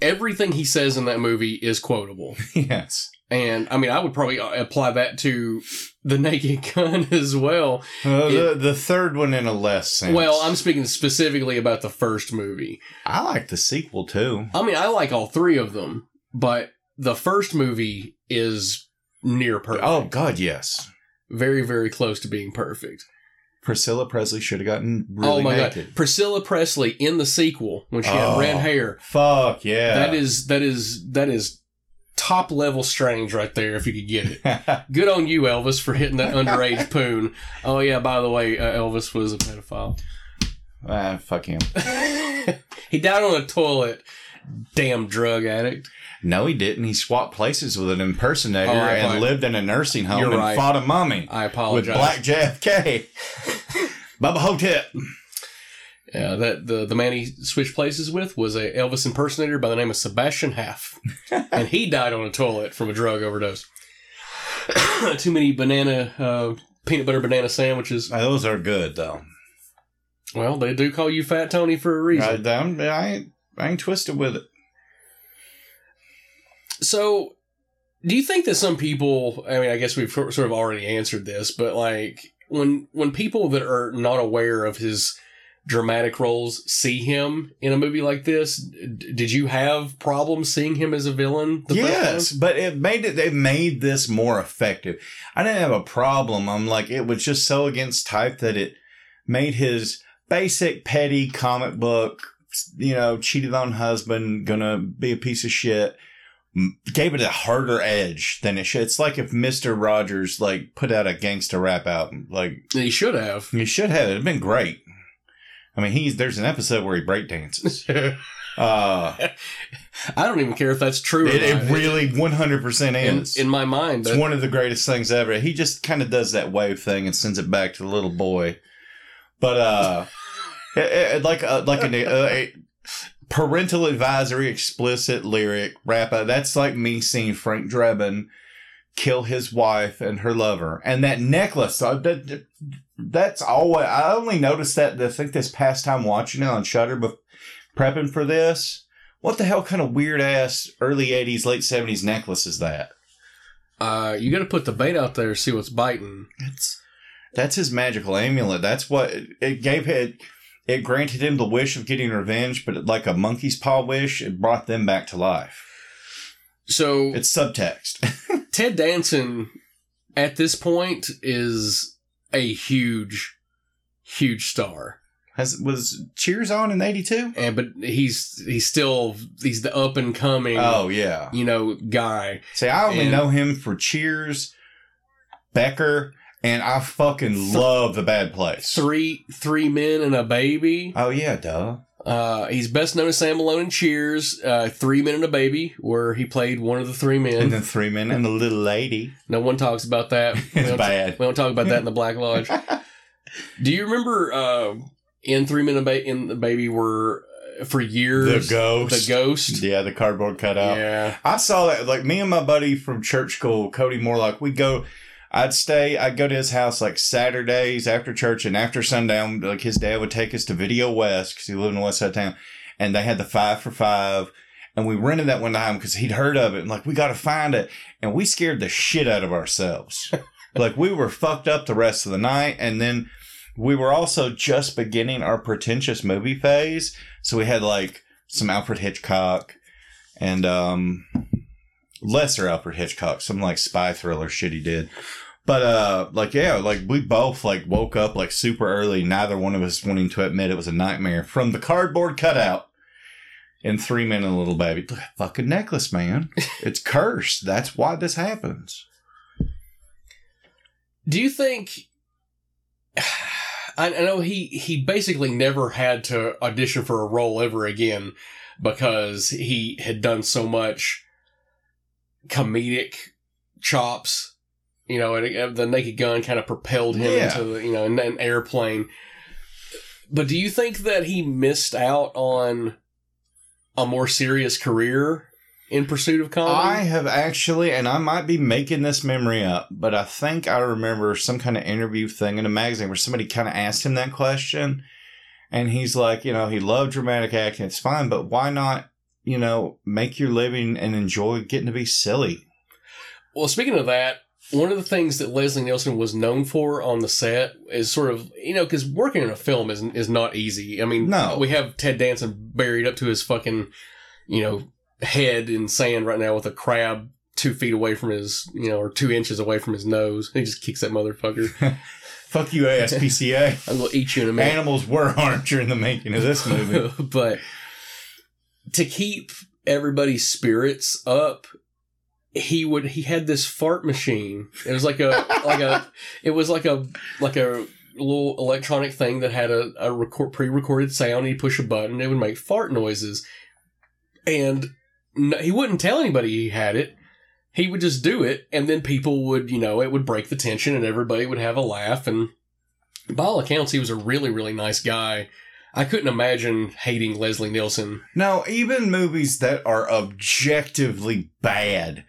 Everything he says in that movie is quotable. Yes. And, I would probably apply that to The Naked Gun as well. The third one in a less sense. Well, I'm speaking specifically about the first movie. I like the sequel, too. I like all three of them, but the first movie is near perfect. Oh, God, yes. Very, very close to being perfect. Priscilla Presley should have gotten really naked. Oh, my God. Priscilla Presley in the sequel when she had red hair. Fuck, yeah. That is top-level strange right there if you could get it. Good on you, Elvis, for hitting that underage poon. Oh, yeah, by the way, Elvis was a pedophile. Fuck him. He died on a toilet. Damn drug addict. No, he didn't. He swapped places with an impersonator and lived in a nursing home and fought a mummy. I apologize. With Black JFK. Bubba Hotep. Yeah, that the man he switched places with was a Elvis impersonator by the name of Sebastian Haff. And he died on a toilet from a drug overdose. Too many peanut butter banana sandwiches. Those are good, though. Well, they do call you Fat Tony for a reason. I ain't twisted with it. So, do you think that some people, I guess we've sort of already answered this, but when people that are not aware of his dramatic roles see him in a movie like this, did you have problems seeing him as a villain? Yes, but it made this more effective. I didn't have a problem. It was just so against type that it made his basic petty comic book, cheated on husband, gonna be a piece of shit, gave it a harder edge than it should. It's like if Mr. Rogers, put out a gangster rap album. He should have. He should have. It would have been great. There's an episode where he breakdances. I don't even care if that's true or not. It really 100% is. In my mind. It's one of the greatest things ever. He just kind of does that wave thing and sends it back to the little boy. But, a parental advisory, explicit lyric rap. That's like me seeing Frank Drebin kill his wife and her lover. And that necklace, that's always, I only noticed that, I think this past time watching it on Shudder, but prepping for this, what the hell kind of weird ass early 80s, late 70s necklace is that? You got to put the bait out there, see what's biting. That's his magical amulet. That's what it gave him. It granted him the wish of getting revenge, but like a monkey's paw wish, it brought them back to life. So it's subtext. Ted Danson, at this point, is a huge, huge star. Was Cheers on in '82? But he's still the up and coming. Oh yeah, guy. See, I only know him for Cheers, Becker. And I fucking love The Bad Place. Three Men and a Baby. Oh, yeah, duh. He's best known as Sam Malone in Cheers, 3 Men and a Baby, where he played one of the three men. And then 3 Men and a Little Lady. No one talks about that. It's bad. We don't talk about that in the Black Lodge. Do you remember in 3 Men and a Baby were, for years... The Ghost. Yeah, the cardboard cutout. Yeah. I saw that. Me and my buddy from church school, Cody Morlock, we'd go... I'd go to his house like Saturdays after church and after sundown. Like his dad would take us to Video West because he lived in the west side of town, and they had the 5 for $5. And we rented that one time because he'd heard of it. And like, we got to find it. And we scared the shit out of ourselves. Like, we were fucked up the rest of the night. And then we were also just beginning our pretentious movie phase. So we had like some Alfred Hitchcock and lesser Alfred Hitchcock, some like spy thriller shit he did. But we both like woke up like super early. Neither one of us wanting to admit it was a nightmare from the cardboard cutout. In 3 men and a little baby. Look at that fucking necklace, man. It's cursed. That's why this happens. Do you think... I know he basically never had to audition for a role ever again because he had done so much comedic chops. You know, and the Naked Gun kind of propelled him into, you know, an Airplane. But do you think that he missed out on... a more serious career in pursuit of comedy? I have actually, and I might be making this memory up, but I think I remember some kind of interview thing in a magazine where somebody kind of asked him that question. And he's like, you know, he loved dramatic acting. It's fine, but why not, you know, make your living and enjoy getting to be silly? Well, speaking of that, one of the things that Leslie Nielsen was known for on the set is sort of, you know, because working in a film is not easy. I mean, we have Ted Danson buried up to his fucking, you know, head in sand right now with a crab 2 feet away from his, you know, or 2 inches away from his nose. He just kicks that motherfucker. Fuck you, ASPCA. I'm going to eat you in a minute. Animals were harmed during the making of this movie. But to keep everybody's spirits up, he had this fart machine. It was like a it was like a little electronic thing that had a pre-recorded sound. He'd push a button, it would make fart noises, and he wouldn't tell anybody he had it. He would just do it, and then people would, you know, it would break the tension, and everybody would have a laugh. And by all accounts, he was a really, really nice guy. I couldn't imagine hating Leslie Nielsen. No, even movies that are objectively bad.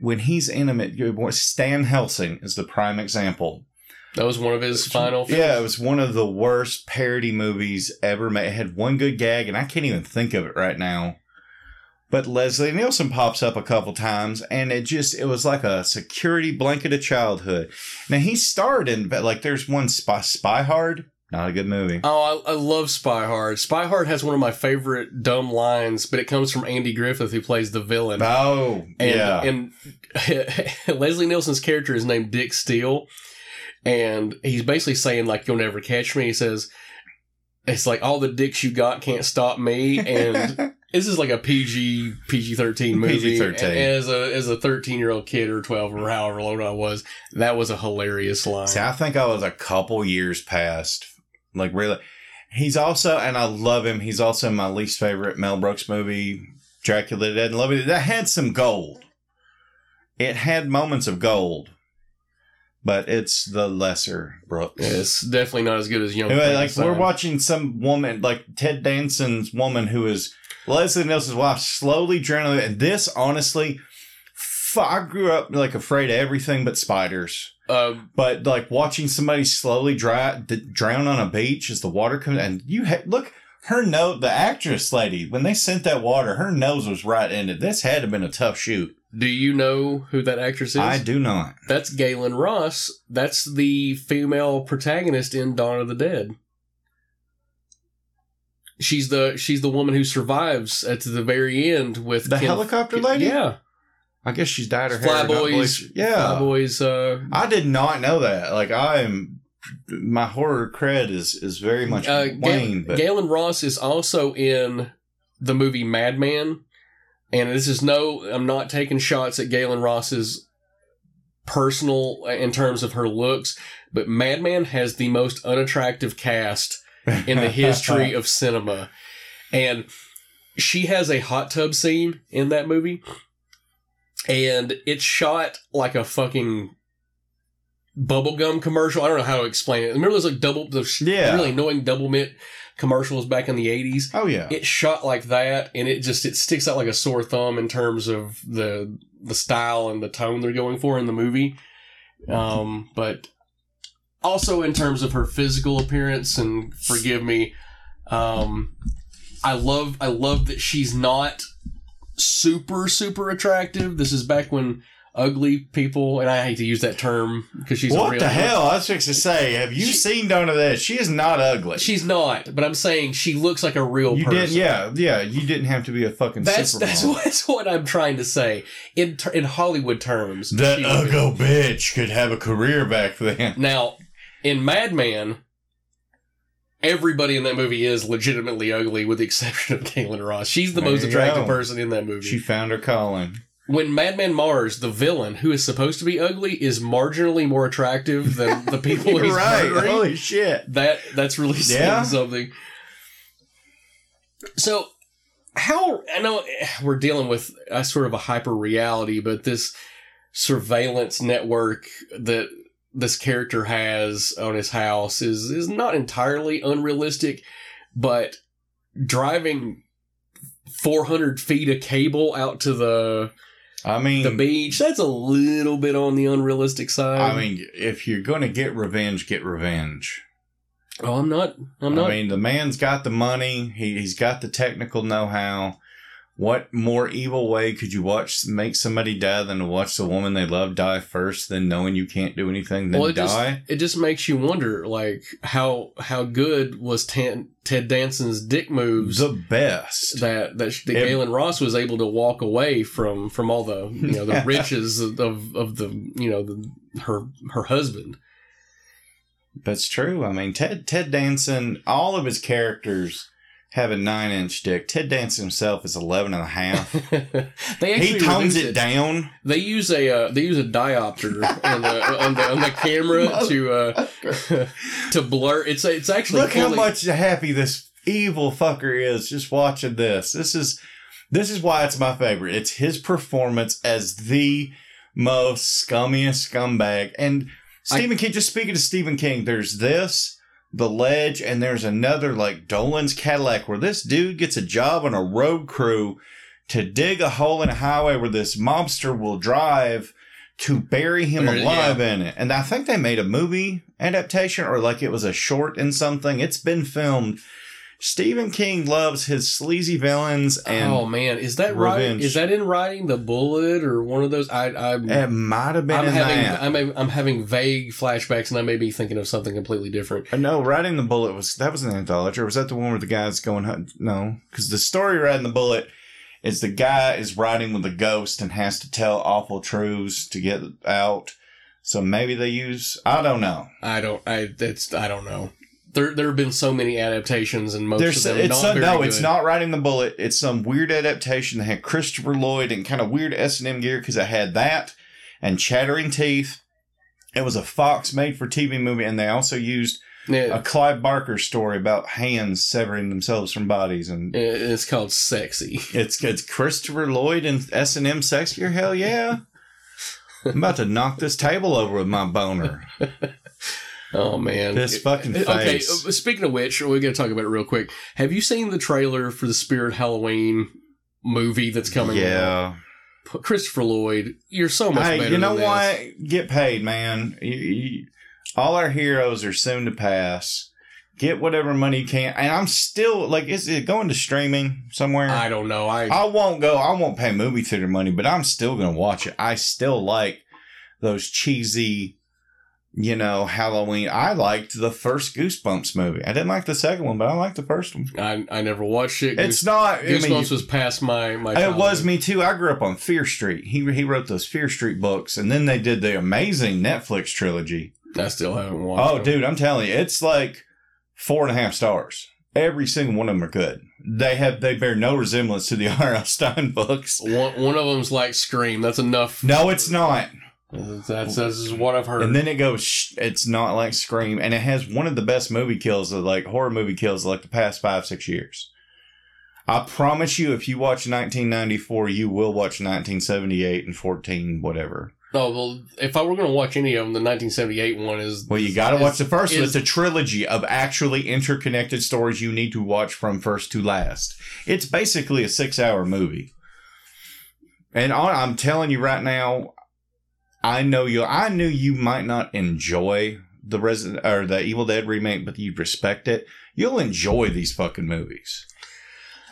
When he's intimate, Stan Helsing is the prime example. That was one of his final films? Yeah, it was one of the worst parody movies ever made. It had one good gag, and I can't even think of it right now. But Leslie Nielsen pops up a couple times, and it was like a security blanket of childhood. Now, he starred in, like, there's one, Spy Hard. Not a good movie. Oh, I love Spy Hard. Spy Hard has one of my favorite dumb lines, but it comes from Andy Griffith, who plays the villain. Oh, And Leslie Nielsen's character is named Dick Steele, and he's basically saying, like, you'll never catch me. He says, it's like, all the dicks you got can't stop me, and... This is like a PG-13 movie. PG-13. As a 13-year-old kid or 12 or however old I was, that was a hilarious line. See, I think I was a couple years past. Like, really. He's also, and I love him, he's also my least favorite Mel Brooks movie, Dracula the Dead and Love It. That had some gold. It had moments of gold. But it's the lesser Brooks. Yeah, it's definitely not as good as Young. Anyway, like, we're watching some woman, like Ted Danson's woman who is... Leslie Nielsen's wife slowly drowning. And this, honestly, I grew up like afraid of everything but spiders. But like watching somebody slowly drown on a beach as the water comes, and you look, her nose, the actress lady, when they sent that water, her nose was right in it. This had to have been a tough shoot. Do you know who that actress is? I do not. That's Gaylen Ross. That's the female protagonist in Dawn of the Dead. She's the woman who survives at the very end with the helicopter lady. Yeah, I guess she's dyed her hair. Flyboys. I did not know that. Like, my horror cred is very much waned. Gaylen Ross is also in the movie Mad Men, and this is I'm not taking shots at Gaylen Ross's personal in terms of her looks, but Mad Men has the most unattractive cast in the history of cinema. And she has a hot tub scene in that movie, and it's shot like a fucking bubblegum commercial. I don't know how to explain it. Remember those like really annoying double mint commercials back in the 80s? Oh yeah. It's shot like that, and it sticks out like a sore thumb in terms of the style and the tone they're going for in the movie. But also in terms of her physical appearance, and forgive me, I love that she's not super attractive. This is back when ugly people, and I hate to use that term because she's what a real the hell? I was fixing to say, have you seen Dawn of the Dead? She is not ugly. She's not, but I'm saying she looks like a real person. You didn't have to be a fucking that's what I'm trying to say. In Hollywood terms, that ugly bitch could have a career back then. Now, in Madman, everybody in that movie is legitimately ugly, with the exception of Caitlin Ross. She's the most attractive person in that movie. She found her calling. When Madman Mars, the villain, who is supposed to be ugly, is marginally more attractive than the people he's murdering. Holy shit. That's really saying something. So, I know we're dealing with a sort of a hyper-reality, but this surveillance network that this character has on his house is not entirely unrealistic, but driving 400 feet of cable out to the beach, that's a little bit on the unrealistic side. I mean, if you're going to get revenge, get revenge. Oh, I'm not. I mean, the man's got the money. He's got the technical know-how. What more evil way could you make somebody die than to watch the woman they love die first, then knowing you can't do anything, then die? It just makes you wonder, like, how good was Ted Danson's dick moves? The best. That Galen Ross was able to walk away from all the, you know, the riches of the, you know, her husband. That's true. I mean, Ted Danson, all of his characters have a 9-inch dick. Ted Danson himself is 11.5. He tones it down. They use a diopter on the camera to blur. It's actually look how much happy this evil fucker is just watching this. This is why it's my favorite. It's his performance as the most scummiest scumbag. And Stephen King. Just speaking to Stephen King, there's this, The Ledge, and there's another, like, Dolan's Cadillac, where this dude gets a job on a road crew to dig a hole in a highway where this mobster will drive to bury him alive in it. And I think they made a movie adaptation, or like it was a short in something. It's been filmed. Stephen King loves his sleazy villains and is that revenge. Right? Is that in writing The Bullet or one of those? It might have been. I'm having vague flashbacks, and I may be thinking of something completely different. No, Riding the Bullet was an anthology, or was that the one where the guy's going hunting? No, because the story Riding the Bullet is the guy is riding with a ghost and has to tell awful truths to get out. So maybe they use. I don't know. I don't know. There have been so many adaptations, and most of them good. It's not Riding the Bullet. It's some weird adaptation that had Christopher Lloyd and kind of weird S&M gear, because I had that and Chattering Teeth. It was a Fox made-for-TV movie, and they also used a Clive Barker story about hands severing themselves from bodies. And it's called Sexy. It's Christopher Lloyd and S&M sexier? Hell yeah. I'm about to knock this table over with my boner. Oh, man. This fucking face. Okay, speaking of which, we're going to talk about it real quick. Have you seen the trailer for the Spirit Halloween movie that's coming out? Yeah. Christopher Lloyd, you're so much better than this. What? Get paid, man. All our heroes are soon to pass. Get whatever money you can. And I'm still, like, is it going to streaming somewhere? I don't know. I won't go. I won't pay movie theater money, but I'm still going to watch it. I still like those cheesy... You know, Halloween. I liked the first Goosebumps movie. I didn't like the second one, but I liked the first one. I never watched it. Goosebumps was past my childhood. It was me too. I grew up on Fear Street. He wrote those Fear Street books, and then they did the amazing Netflix trilogy. I still haven't watched it. Oh, dude, I'm telling you, it's like 4.5 stars. Every single one of them are good. They bear no resemblance to the R.L. Stine books. One of them's like Scream. That's enough. No, it's not. That's is what I've heard. And then it goes, it's not like Scream. And it has one of the best movie kills, like horror movie kills, like the past 5-6 years. I promise you, if you watch 1994, you will watch 1978 and 14, whatever. Oh, well, if I were going to watch any of them, the 1978 one is... Well, you got to watch the first one. It's a trilogy of actually interconnected stories you need to watch from first to last. It's basically a 6-hour movie. And I'm telling you right now... I knew you might not enjoy the Resident or the Evil Dead remake, but you'd respect it. You'll enjoy these fucking movies.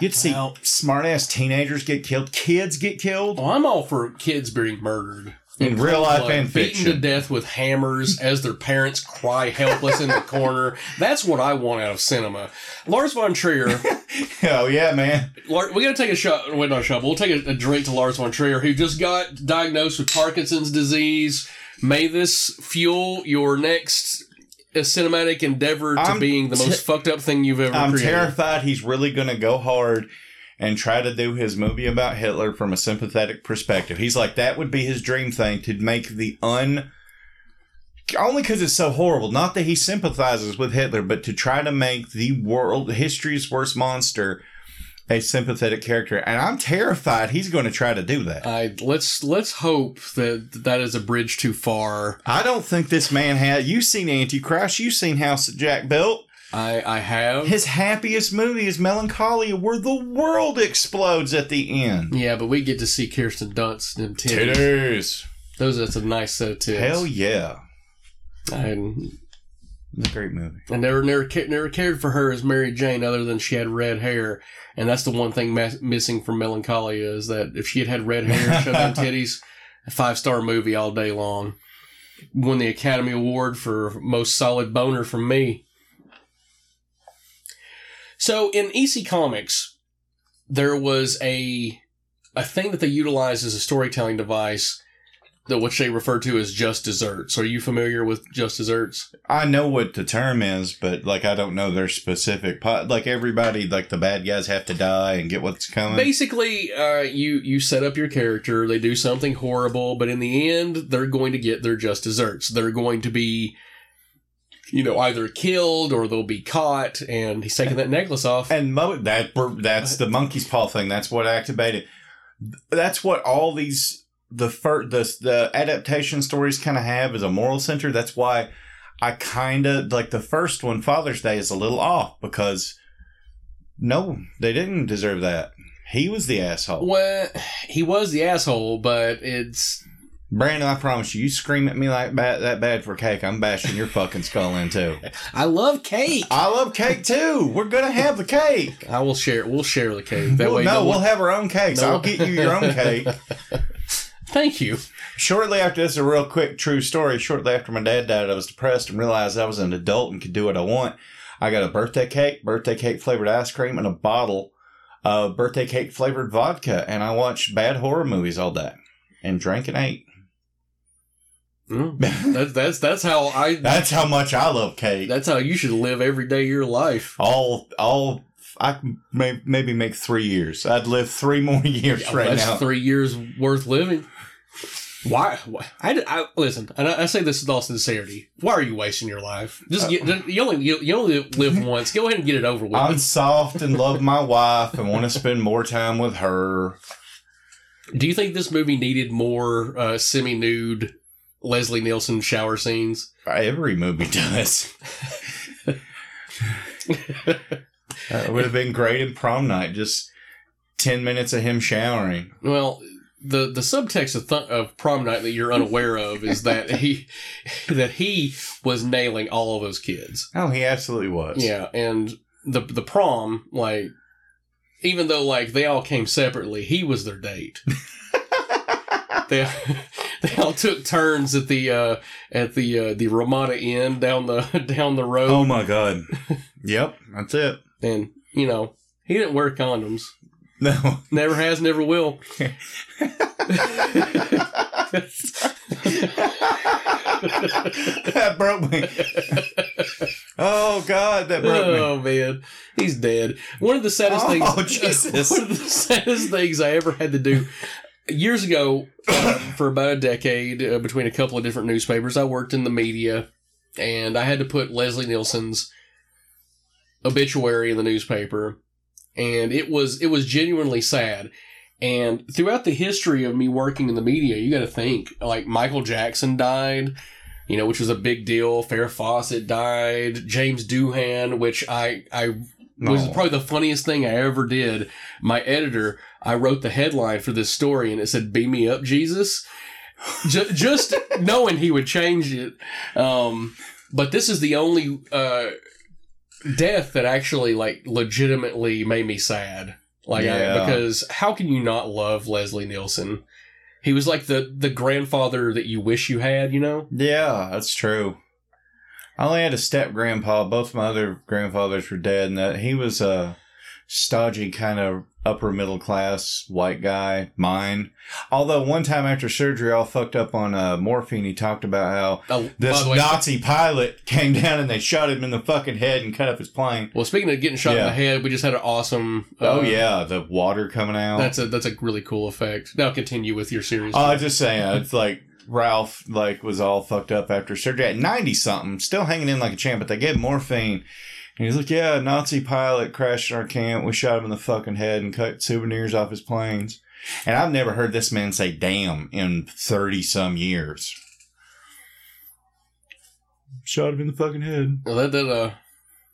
You'd see smart-ass teenagers get killed, kids get killed. Well, I'm all for kids being murdered. In real life and fiction. Beaten to death with hammers as their parents cry helpless in the corner. That's what I want out of cinema. Lars von Trier. Oh, yeah, man. We got to take a shot. Wait, not a shot. We'll take a drink to Lars von Trier, who just got diagnosed with Parkinson's disease. May this fuel your next cinematic endeavor to being the most fucked up thing you've ever created. I'm terrified he's really going to go hard and try to do his movie about Hitler from a sympathetic perspective. He's like, that would be his dream thing, to make the only because it's so horrible, not that he sympathizes with Hitler, but to try to make the world, history's worst monster, a sympathetic character. And I'm terrified he's going to try to do that. Let's hope that is a bridge too far. I don't think this man has. You've seen Antichrist. You've seen House that Jack built. I have. His happiest movie is Melancholia, where the world explodes at the end. Yeah, but we get to see Kirsten Dunst and titties. Titties. Those are some nice set of tits. Hell yeah. It's a great movie. I never cared for her as Mary Jane, other than she had red hair. And that's the one thing missing from Melancholia, is that if she had red hair and showed them titties, a 5-star movie all day long. Won the Academy Award for Most Solid Boner from me. So in EC Comics, there was a thing that they utilized as a storytelling device, that which they refer to as just desserts. Are you familiar with just desserts? I know what the term is, but I don't know their specific everybody, the bad guys have to die and get what's coming. Basically, you set up your character. They do something horrible, but in the end, they're going to get their just desserts. They're going to be, either killed or they'll be caught, and he's taking that necklace off. And that's the monkey's paw thing. That's what activated. That's what all these the adaptation stories kind of have, is a moral center. That's why I kind of the first one, Father's Day, is a little off, because no, they didn't deserve that. He was the asshole. Well, he was the asshole, but it's. Brandon, I promise you, scream at me that bad for cake, I'm bashing your fucking skull in too. I love cake. I love cake too. We're going to have the cake. I will share. We'll share the cake. That way. No, we'll have our own cakes. No. I'll get you your own cake. Thank you. Shortly after this, a real quick true story. Shortly after my dad died, I was depressed and realized I was an adult and could do what I want. I got a birthday cake flavored ice cream, and a bottle of birthday cake flavored vodka. And I watched bad horror movies all day and drank and ate. Mm. That's how much I love cake. That's how you should live every day of your life. I maybe make 3 years. I'd live 3 more years now. 3 years worth living. Why? Listen. And I say this with all sincerity. Why are you wasting your life? You only live once. Go ahead and get it over with. I'm soft and love my wife and want to spend more time with her. Do you think this movie needed more semi-nude Leslie Nielsen shower scenes? Every movie does. It would have been great in Prom Night, just 10 minutes of him showering. Well, the subtext of Prom Night that you're unaware of is that he was nailing all of those kids. Oh, he absolutely was. Yeah, and the prom, even though they all came separately, he was their date. They all took turns at the Ramada Inn down the road. Oh my God! Yep, that's it. And he didn't wear condoms. No, never has, never will. That broke me. Oh God, that broke me. Oh man, he's dead. One of the saddest things. Oh Jesus! One of the saddest things I ever had to do. Years ago, for about a decade, between a couple of different newspapers, I worked in the media, and I had to put Leslie Nielsen's obituary in the newspaper, and it was genuinely sad. And throughout the history of me working in the media, you got to think, Michael Jackson died, which was a big deal. Farrah Fawcett died. James Doohan, which I was probably the funniest thing I ever did. My editor, I wrote the headline for this story, and it said, "Beam me up, Jesus." Just knowing he would change it. But this is the only death that actually, like, legitimately made me sad. Like, yeah. Because how can you not love Leslie Nielsen? He was like the grandfather that you wish you had, you know? Yeah, that's true. I only had a step-grandpa. Both my other grandfathers were dead, and that he was a stodgy kind of upper-middle-class white guy, mine. Although one time after surgery, all fucked up on morphine, he talked about how this Nazi pilot came down and they shot him in the fucking head and cut up his plane. Well, speaking of getting shot in the head, we just had an awesome... the water coming out. That's a really cool effect. Now continue with your series. I was just saying, it's like... Ralph, like, was all fucked up after surgery at 90-something, still hanging in like a champ, but they gave him morphine. And he's like, yeah, a Nazi pilot crashed in our camp. We shot him in the fucking head and cut souvenirs off his planes. And I've never heard this man say damn in 30-some years. Shot him in the fucking head. Well,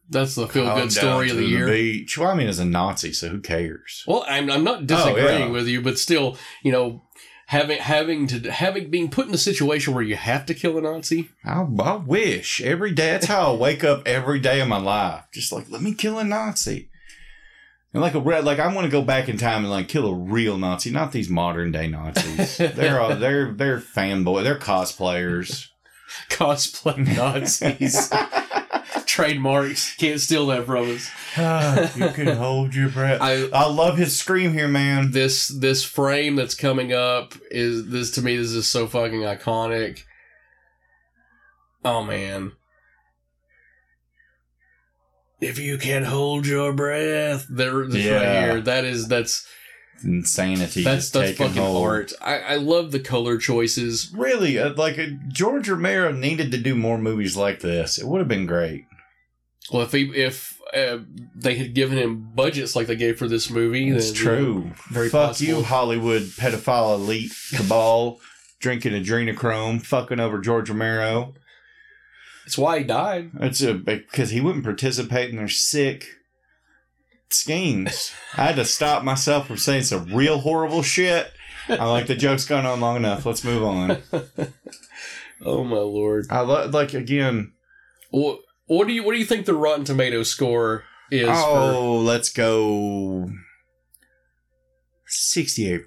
that's the feel-good story of the year. Beach. Well, I mean, it's a Nazi, so who cares? Well, I'm not disagreeing with you, but still, you know... Having being put in a situation where you have to kill a Nazi. I wish every day. That's how I wake up every day of my life. Just like, let me kill a Nazi. And I want to go back in time and like kill a real Nazi, not these modern day Nazis. they're fanboy. They're cosplayers. Cosplay Nazis. Trademarks. Can't steal that from us. You can hold your breath. I love his scream here, man. This frame that's coming up is this to me. This is so fucking iconic. Oh man! If you can hold your breath, right here. That's insanity. That's fucking art. I love the color choices. Really, George Romero needed to do more movies like this. It would have been great. Well, if they had given him budgets like they gave for this movie, that's true. Very fuck possible. You, Hollywood pedophile elite cabal, drinking adrenochrome, fucking over George Romero. That's why he died. It's because he wouldn't participate in their sick schemes. I had to stop myself from saying some real horrible shit. I'm like, the joke's gone on long enough. Let's move on. Oh my lord! I again. Well, What do you think the Rotten Tomatoes score is? Oh, let's go 68%.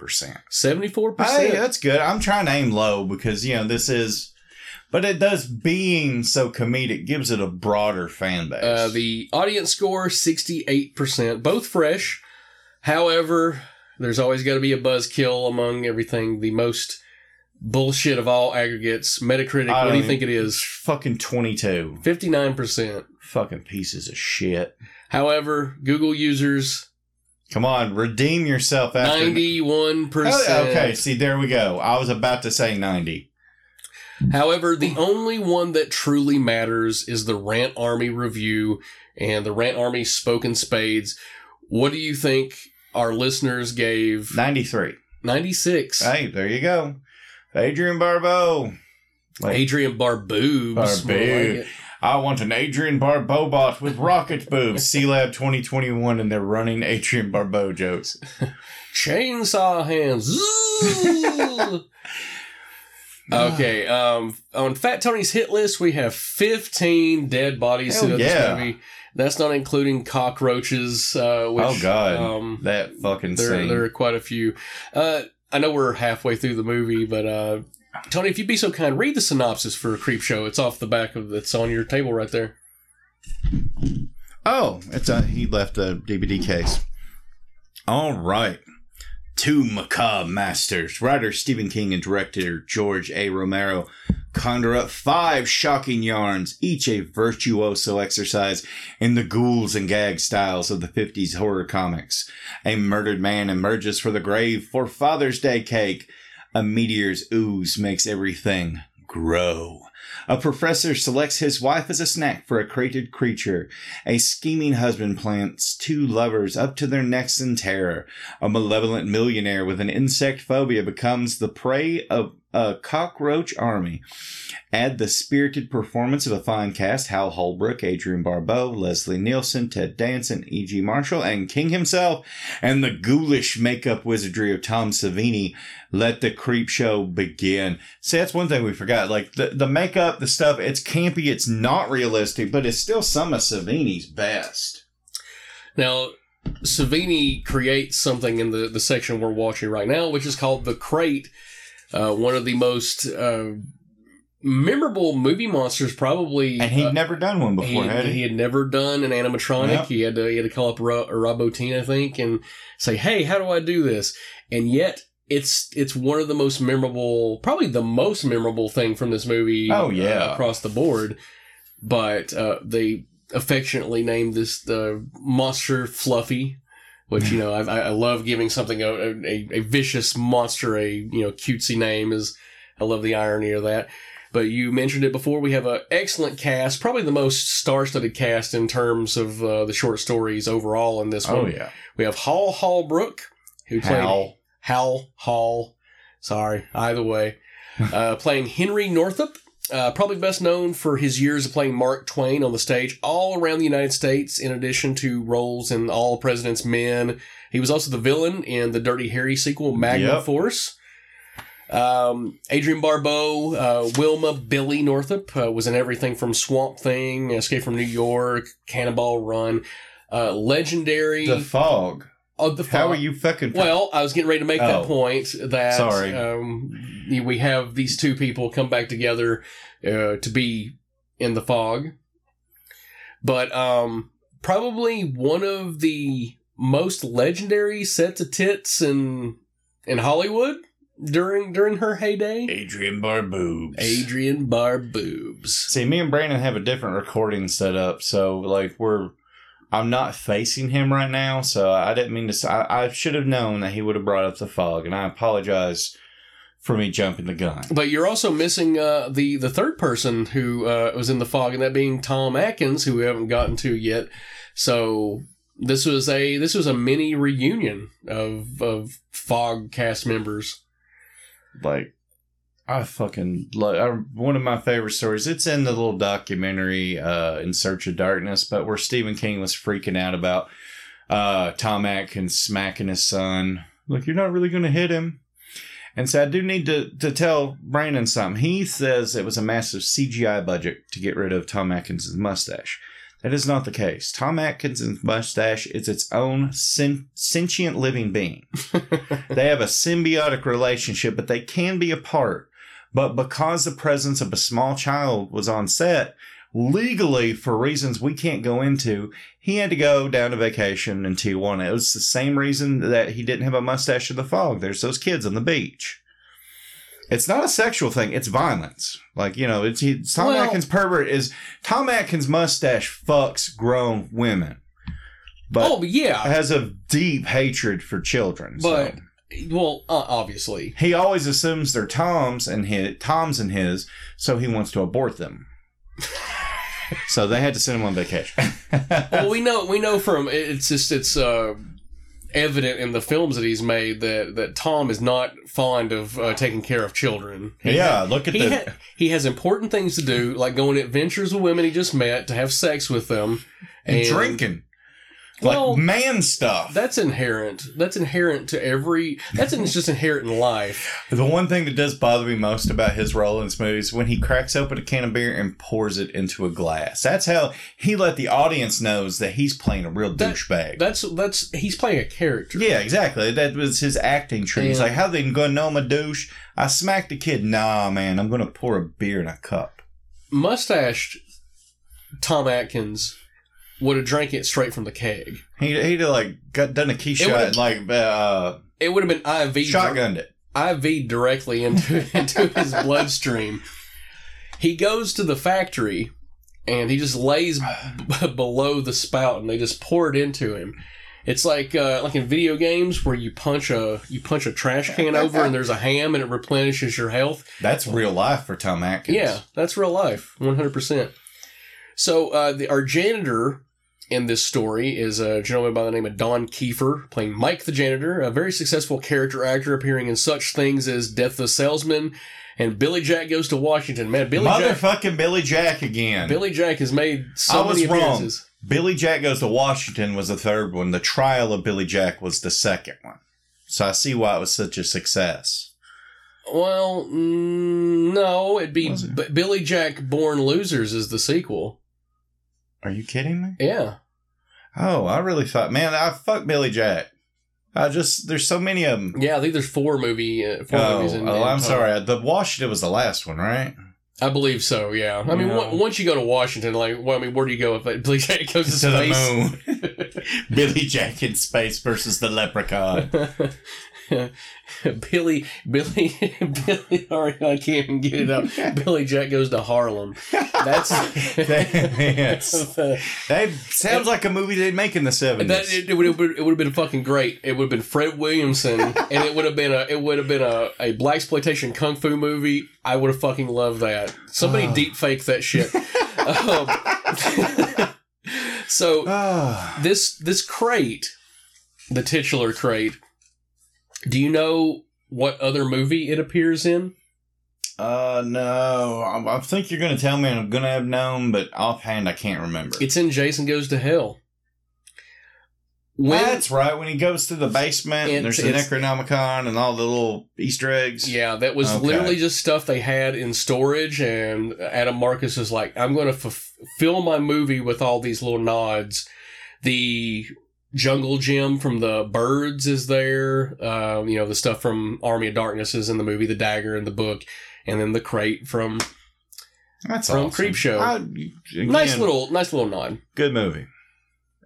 74%? Hey, that's good. I'm trying to aim low because, you know, this is... But it does, being so comedic, gives it a broader fan base. The audience score, 68%. Both fresh. However, there's always got to be a buzzkill among everything. The most... bullshit of all aggregates. Metacritic, what do you think it is? Fucking 22. 59%. Fucking pieces of shit. However, Google users... Come on, redeem yourself after... 91%. Okay, see, there we go. I was about to say 90. However, the only one that truly matters is the Rant Army review, and the Rant Army spoke in spades. What do you think our listeners gave? 93. 96. Hey, there you go. Adrian Barbeau. Like, Adrian Barboobs. Like, I want an Adrian Barbeau bot with rocket boobs. C-Lab 2021, and they're running Adrian Barbeau jokes. Chainsaw hands. Okay. On Fat Tony's hit list, we have 15 dead bodies in this movie. That's not including cockroaches. Which, oh, God. That fucking scene. There are quite a few. I know we're halfway through the movie, but Tony, if you'd be so kind, read the synopsis for Creepshow. It's off the back of it's on your table right there. Oh, he left a DVD case. All right. Two macabre masters, writer Stephen King and director George A. Romero, conjure up 5 shocking yarns, each a virtuoso exercise in the ghouls and gag styles of the 50s horror comics. A murdered man emerges from the grave for Father's Day cake. A meteor's ooze makes everything grow. A professor selects his wife as a snack for a crated creature. A scheming husband plants 2 lovers up to their necks in terror. A malevolent millionaire with an insect phobia becomes the prey of a cockroach army. Add the spirited performance of a fine cast: Hal Holbrook, Adrian Barbeau, Leslie Nielsen, Ted Danson, E.G. Marshall, and King himself, and the ghoulish makeup wizardry of Tom Savini. Let the creep show begin. See, that's one thing we forgot. Like, the makeup, the stuff, it's campy, it's not realistic, but it's still some of Savini's best. Now, Savini creates something in the section we're watching right now, which is called The Crate. One of the most memorable movie monsters, probably. And he'd never done one before, had he? He had never done an animatronic. Yep. He had to call up Robotine, I think, and say, hey, how do I do this? And yet, it's one of the most memorable, probably the most memorable thing from this movie. Oh, yeah. Across the board. But they affectionately named this the monster Fluffy. Which, you know, I love giving something a vicious monster a cutesy name. I love the irony of that. But you mentioned it before. We have an excellent cast, probably the most star-studded cast in terms of the short stories overall in this one. Oh, yeah. We have Hal Holbrook, who played Hal. Sorry, either way, playing Henry Northup. Probably best known for his years of playing Mark Twain on the stage all around the United States, in addition to roles in All President's Men. He was also the villain in the Dirty Harry sequel, Magnum Force. Adrian Barbeau, Wilma Billy Northup, was in everything from Swamp Thing, Escape from New York, Cannonball Run, legendary... The Fog. Oh, the Fog. How are you fucking... Well, I was getting ready to make that point that... Sorry. We have these two people come back together to be in The Fog. But probably one of the most legendary sets of tits in Hollywood during her heyday. Adrian Barboobs. See, me and Brandon have a different recording set up, so like I'm not facing him right now, so I didn't mean to... I should have known that he would have brought up The Fog, and I apologize for me jumping the gun. But you're also missing the third person who was in The Fog, and that being Tom Atkins, who we haven't gotten to yet. So this was a mini reunion of Fog cast members. Like, I fucking love one of my favorite stories. It's in the little documentary In Search of Darkness, but where Stephen King was freaking out about Tom Atkins smacking his son. Like, you're not really going to hit him. And so I do need to tell Brandon something. He says it was a massive CGI budget to get rid of Tom Atkins' mustache. That is not the case. Tom Atkins' mustache is its own sentient living being. They have a symbiotic relationship, but they can be apart. But because the presence of a small child was on set, legally, for reasons we can't go into, he had to go down to vacation in Tijuana. It was the same reason that he didn't have a mustache in The Fog. There's those kids on the beach. It's not a sexual thing. It's violence. Like, you know, Atkins' pervert is... Tom Atkins' mustache fucks grown women. But has a deep hatred for children. But... So. Well, obviously. He always assumes they're Tom's and his, so he wants to abort them. So they had to send him on vacation. Well, we know from it's evident in the films that he's made that Tom is not fond of taking care of children. He has important things to do, like going on adventures with women he just met to have sex with them and drinking. Well, like man stuff. That's inherent. That's just inherent in life. The one thing that does bother me most about his role in this movie is when he cracks open a can of beer and pours it into a glass. That's how he let the audience knows that he's playing a real douchebag. That's he's playing a character. Yeah, exactly. That was his acting trick. He's like, how they gonna know I'm a douche? I smacked a kid. Nah, man, I'm gonna pour a beer in a cup. Mustached Tom Atkins would have drank it straight from the keg. He'd have done a key shot and it would have been IV shotgunned it. IV directly into his bloodstream. He goes to the factory and he just lays below the spout and they just pour it into him. It's like in video games where you punch a trash can over and there's a ham and it replenishes your health. That's real life for Tom Atkins. Yeah, that's real life, 100%. So our janitor in this story is a gentleman by the name of Don Kiefer, playing Mike the Janitor, a very successful character actor appearing in such things as Death the Salesman and Billy Jack Goes to Washington. Man, Billy Jack. Motherfucking Billy Jack again. Billy Jack has made so many appearances. Wrong. Billy Jack Goes to Washington was the third one. The Trial of Billy Jack was the second one. So I see why it was such a success. Well, no, it'd be Billy Jack Born Losers is the sequel. Are you kidding me? Yeah. Oh, I really thought, man, I fuck Billy Jack. I just, there's so many of them. Yeah, I think there's four movies. I'm sorry. The Washington was the last one, right? I believe so, yeah. I mean, once you go to Washington, where do you go if Billy Jack goes to space? The moon. Billy Jack in space versus the leprechaun. Billy. Sorry, I can't even get it up. Billy Jack Goes to Harlem. That sounds like a movie they'd make in the '70s. It would have been fucking great. It would have been Fred Williamson, and it would have been a blaxploitation kung fu movie. I would have fucking loved that. Somebody deep fake that shit. This crate, the titular crate. Do you know what other movie it appears in? No. I think you're going to tell me and I'm going to have known, but offhand I can't remember. It's in Jason Goes to Hell. That's right. When he goes to the basement and there's the Necronomicon and all the little Easter eggs. Yeah, that was literally just stuff they had in storage, and Adam Marcus is like, I'm going to fill my movie with all these little nods. The Jungle Jim from the Birds is there. The stuff from Army of Darkness is in the movie, the dagger in the book, and then the crate from Creepshow. Nice little nod. Good movie.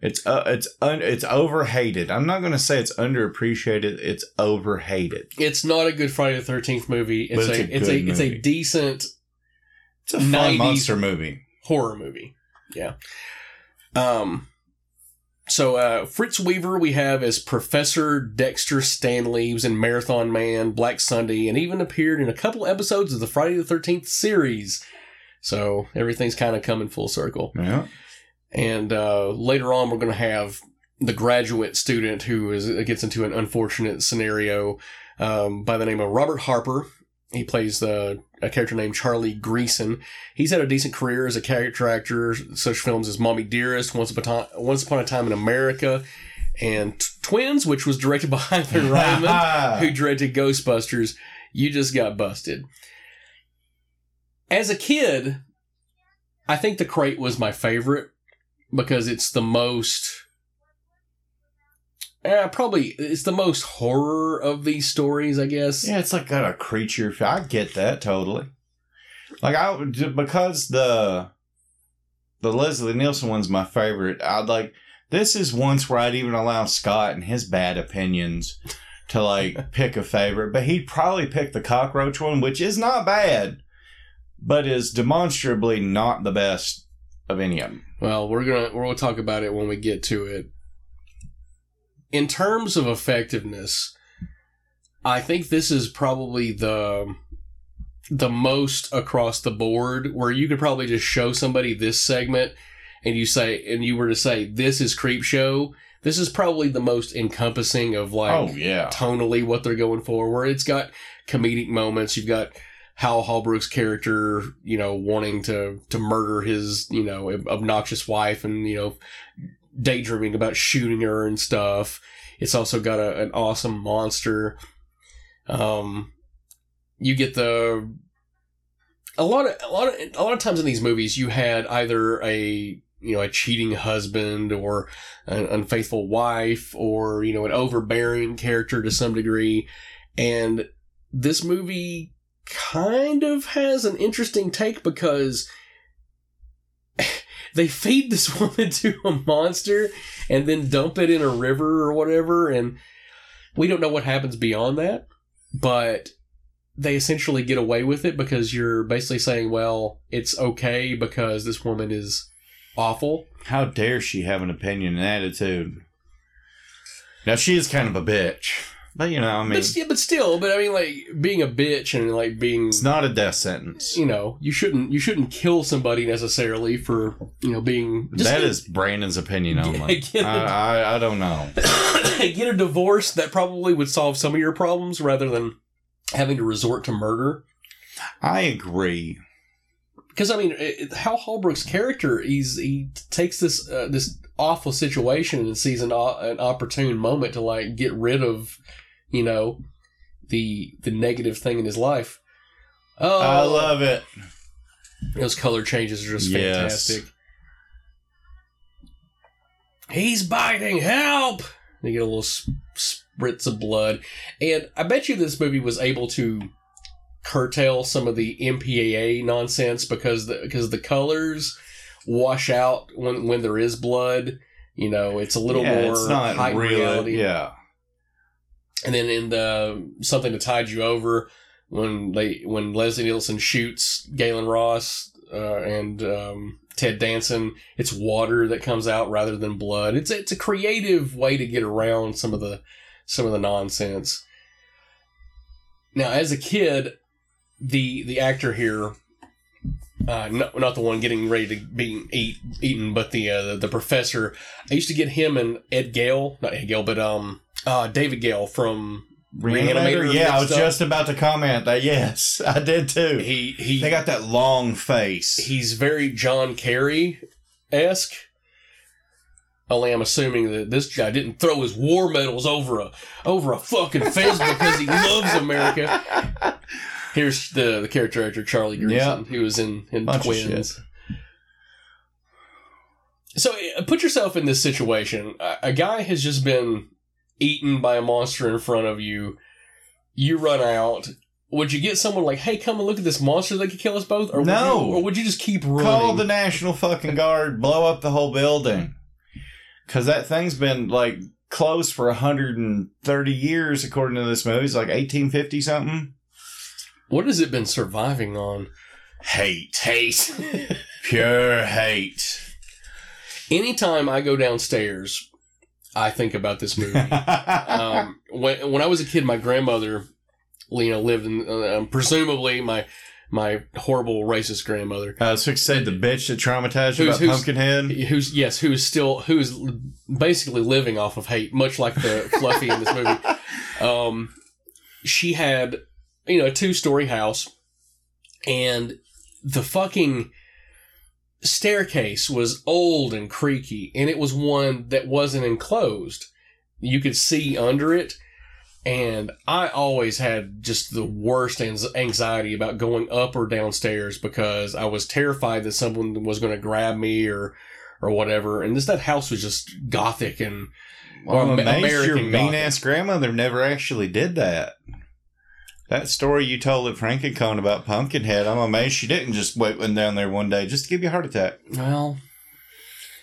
It's overhated. I'm not going to say it's underappreciated. It's overhated. It's not a good Friday the 13th movie. It's a fun monster movie, horror movie. Yeah. So Fritz Weaver we have as Professor Dexter Stanley. He was in Marathon Man, Black Sunday, and even appeared in a couple episodes of the Friday the 13th series. So everything's kind of coming full circle. Yeah. And later on we're going to have the graduate student who gets into an unfortunate scenario by the name of Robert Harper. He plays a character named Charlie Greason. He's had a decent career as a character actor, such films as Mommy Dearest, Once Upon a Time in America, and Twins, which was directed by Ivan Reitman, who directed Ghostbusters. You just got busted. As a kid, I think The Crate was my favorite because it's the most horror of these stories, I guess. Yeah, it's like got a creature. I get that totally. Because the Leslie Nielsen one's my favorite. This is once where I'd even allow Scott and his bad opinions to pick a favorite, but he'd probably pick the cockroach one, which is not bad, but is demonstrably not the best of any of them. Well, we'll talk about it when we get to it. In terms of effectiveness, I think this is probably the most across the board where you could probably just show somebody this segment and you were to say this is Creepshow. This is probably the most encompassing of tonally what they're going for, where it's got comedic moments. You've got Hal Holbrook's character, wanting to murder his, obnoxious wife and, daydreaming about shooting her and stuff. It's also got an awesome monster. You get a lot of times in these movies you had either a cheating husband or an unfaithful wife or an overbearing character to some degree, and this movie kind of has an interesting take because they feed this woman to a monster and then dump it in a river or whatever, and we don't know what happens beyond that, but they essentially get away with it because you're basically saying, well, it's okay because this woman is awful. How dare she have an opinion and attitude? Now, she is kind of a bitch. But, you know, I mean... But I mean, like, being a bitch and, like, being... It's not a death sentence. You know, you shouldn't kill somebody necessarily for, you know, being... That is Brandon's opinion only. I don't know. Get a divorce, that probably would solve some of your problems rather than having to resort to murder. I agree. Because, I mean, Hal Holbrook's character, he takes this this awful situation and sees an opportune moment to, like, get rid of... You know, the negative thing in his life. Oh, I love it. Those color changes are just fantastic. He's biting! Help! They get a little spritz of blood, and I bet you this movie was able to curtail some of the MPAA nonsense because the colors wash out when there is blood. You know, it's a little more it's not heightened reality. Yeah. And then in the Something to Tide You Over, when Leslie Nielsen shoots Galen Ross and Ted Danson, it's water that comes out rather than blood. It's a creative way to get around some of the nonsense. Now, as a kid, the actor here, not the one getting ready to be eaten, but the professor. I used to get him and Ed Gale, not Ed Gale, but David Gale from Reanimator. Yeah, I was just about to comment that. Yes, I did too. They got that long face. He's very John Kerry-esque. Only I'm assuming that this guy didn't throw his war medals over a fucking fence because he loves America. Here's the character actor Charlie Grierson, who was in Twins. So put yourself in this situation. A guy has just been eaten by a monster in front of you. You run out. Would you get someone like, "Hey, come and look at this monster that could kill us both"? Or no. Or would you just keep running? Call the National fucking Guard. Blow up the whole building. Because that thing's been like closed for 130 years, according to this movie. It's like 1850 something. What has it been surviving on? Hate. Pure hate. Anytime I go downstairs, I think about this movie. When I was a kid, my grandmother, lived in... presumably my horrible racist grandmother. I was fixing to say the bitch that traumatized you about Pumpkinhead. Who is basically living off of hate, much like the Fluffy in this movie. She had, a 2-story house, and the fucking staircase was old and creaky, and it was one that wasn't enclosed. You could see under it, and I always had just the worst anxiety about going up or downstairs because I was terrified that someone was going to grab me or whatever. And that house was just gothic and amazed your mean-ass grandmother never actually did that. That story you told at FrankenCon about Pumpkinhead, I'm amazed she didn't just went down there one day just to give you a heart attack. Well,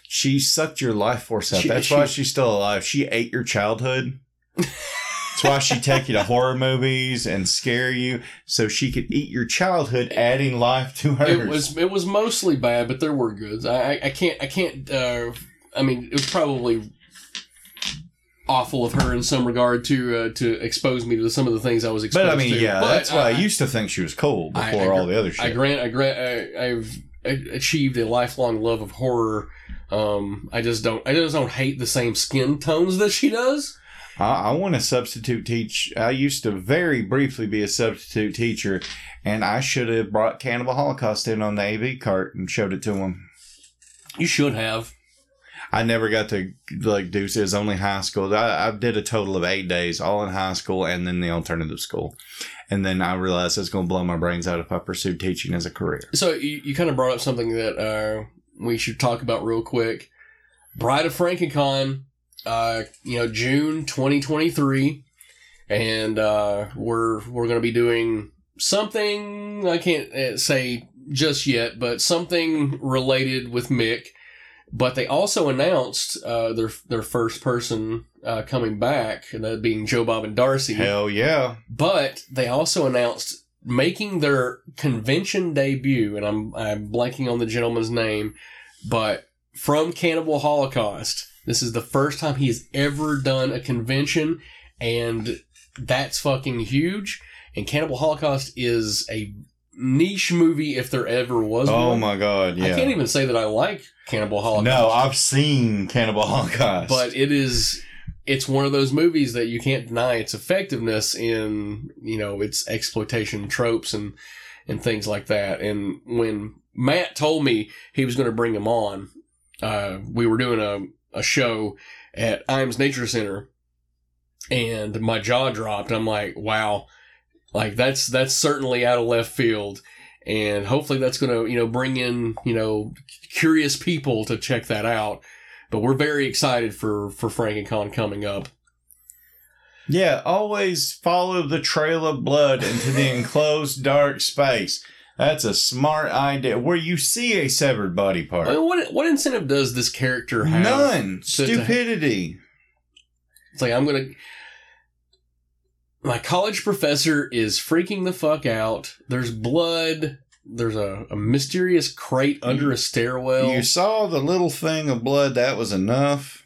she sucked your life force out. That's why she's still alive. She ate your childhood. That's why she take you to horror movies and scare you so she could eat your childhood, adding life to hers. It was mostly bad, but there were goods. It was probably awful of her in some regard to expose me to some of the things I was exposed to. But I mean, that's why I used to think she was cool before all the other shit. I've achieved a lifelong love of horror. I just don't hate the same skin tones that she does. I want to substitute teach. I used to very briefly be a substitute teacher, and I should have brought Cannibal Holocaust in on the AV cart and showed it to him. You should have. I never got to do it. It was only high school. I did a total of 8 days, all in high school and then the alternative school. And then I realized it's going to blow my brains out if I pursued teaching as a career. So you kind of brought up something that we should talk about real quick. Bride of FrankenCon, June 2023, and we're going to be doing something I can't say just yet, but something related with Mick. But they also announced their first person coming back, and that being Joe Bob and Darcy. Hell yeah! But they also announced making their convention debut, and I'm blanking on the gentleman's name, but from Cannibal Holocaust. This is the first time he has ever done a convention, and that's fucking huge. And Cannibal Holocaust is a niche movie if there ever was one. Oh my god, yeah. I can't even say that I like Cannibal Holocaust. No, I've seen Cannibal Holocaust. But it's one of those movies that you can't deny its effectiveness in, you know, its exploitation tropes and things like that. And when Matt told me he was going to bring him on, we were doing a show at IAMS Nature Center, and my jaw dropped. I'm like, wow, like that's certainly out of left field, and hopefully that's going to, you know, bring in, you know, curious people to check that out. But we're very excited for FrankenCon coming up. Yeah, always follow the trail of blood into the enclosed dark space. That's a smart idea. Where you see a severed body part. I mean, what incentive does this character have? None. Stupidity. It's like, my college professor is freaking the fuck out. There's blood. There's a mysterious crate under a stairwell. You saw the little thing of blood. That was enough.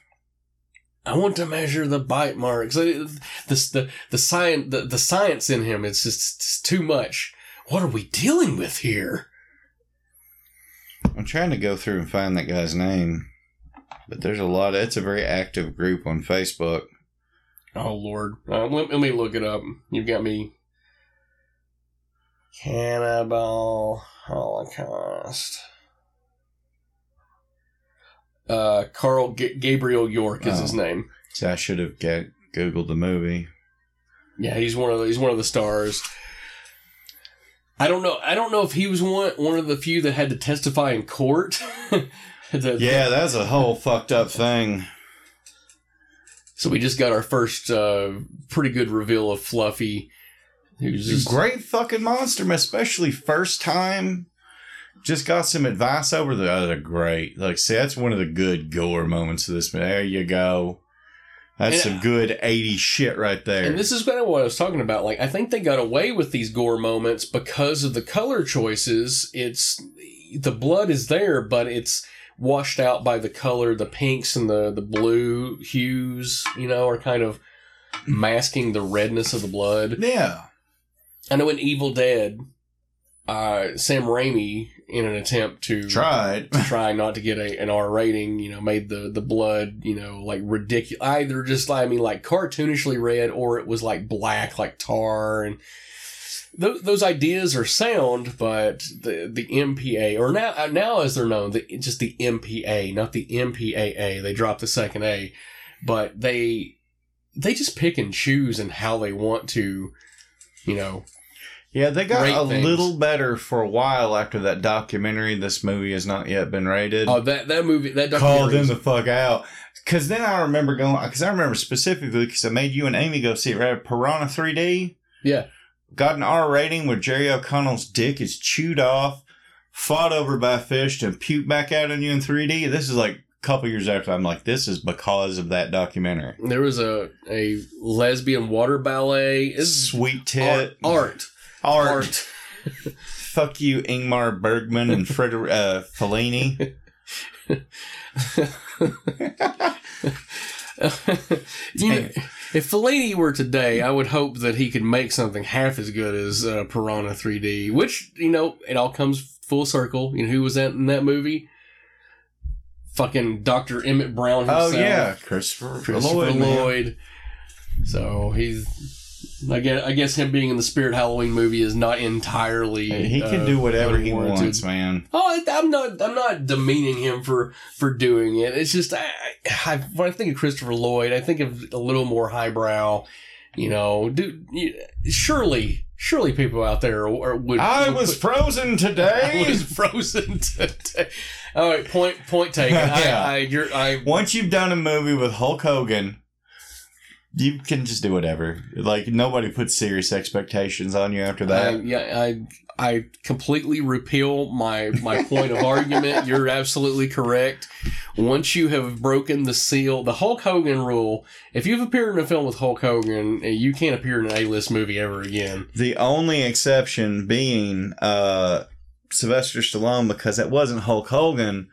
I want to measure the bite marks. The science in him, it's just it's too much. What are we dealing with here? I'm trying to go through and find that guy's name. But there's a lot. It's a very active group on Facebook. Oh, Lord. Let me look it up. You've got me. Cannibal Holocaust. Carl Gabriel York is his name. So I should have Googled the movie. Yeah, he's one of the stars. I don't know if he was one of the few that had to testify in court. Yeah, that's a whole fucked up thing. So we just got our first pretty good reveal of Fluffy. Who's a great fucking monster, especially first time. Just got some advice over the other. Great. Like, see, that's one of the good gore moments of this. There you go. That's some good 80s shit right there. And this is kind of what I was talking about. Like, I think they got away with these gore moments because of the color choices. It's the blood is there, but it's washed out by the color. The pinks and the blue hues, you know, are kind of masking the redness of the blood. Yeah. I know in Evil Dead, Sam Raimi, in an attempt to try not to get an R rating, you know, made the blood, you know, like ridiculous, either just, I mean, like cartoonishly red, or it was like black, like tar. And those ideas are sound, but the MPA, or now as they're known, just the MPA, not the MPAA. They dropped the second A, but they just pick and choose and how they want to, you know. Yeah, they got little better for a while after that documentary. This movie has not yet been rated. Oh, that movie, that documentary. Called them the fuck out. Because then I remember going, because I remember specifically, because I made you and Amy go see it, right? Piranha 3D. Yeah. Got an R rating where Jerry O'Connell's dick is chewed off, fought over by a fish, and puked back out on you in 3D. This is like a couple years after. I'm like, this is because of that documentary. There was a lesbian water ballet. It's sweet tit. Art. Fuck you, Ingmar Bergman and Frederick Fellini. You know, if Fellini were today, I would hope that he could make something half as good as Piranha 3D, which, you know, it all comes full circle. You know, who was that in that movie? Fucking Dr. Emmett Brown himself. Oh, yeah. Christopher Lloyd. So he's... I guess him being in the Spirit Halloween movie is not entirely. He can do whatever he wants, man. Oh, I'm not demeaning him for doing it. It's just when I think of Christopher Lloyd, I think of a little more highbrow. You know, dude, surely people out there would. I was frozen today. All right, point taken. Yeah. Once you've done a movie with Hulk Hogan. You can just do whatever. Like, nobody puts serious expectations on you after that. I completely repeal my point of argument. You're absolutely correct. Once you have broken the seal, the Hulk Hogan rule, if you've appeared in a film with Hulk Hogan, you can't appear in an A-list movie ever again. The only exception being Sylvester Stallone, because that wasn't Hulk Hogan.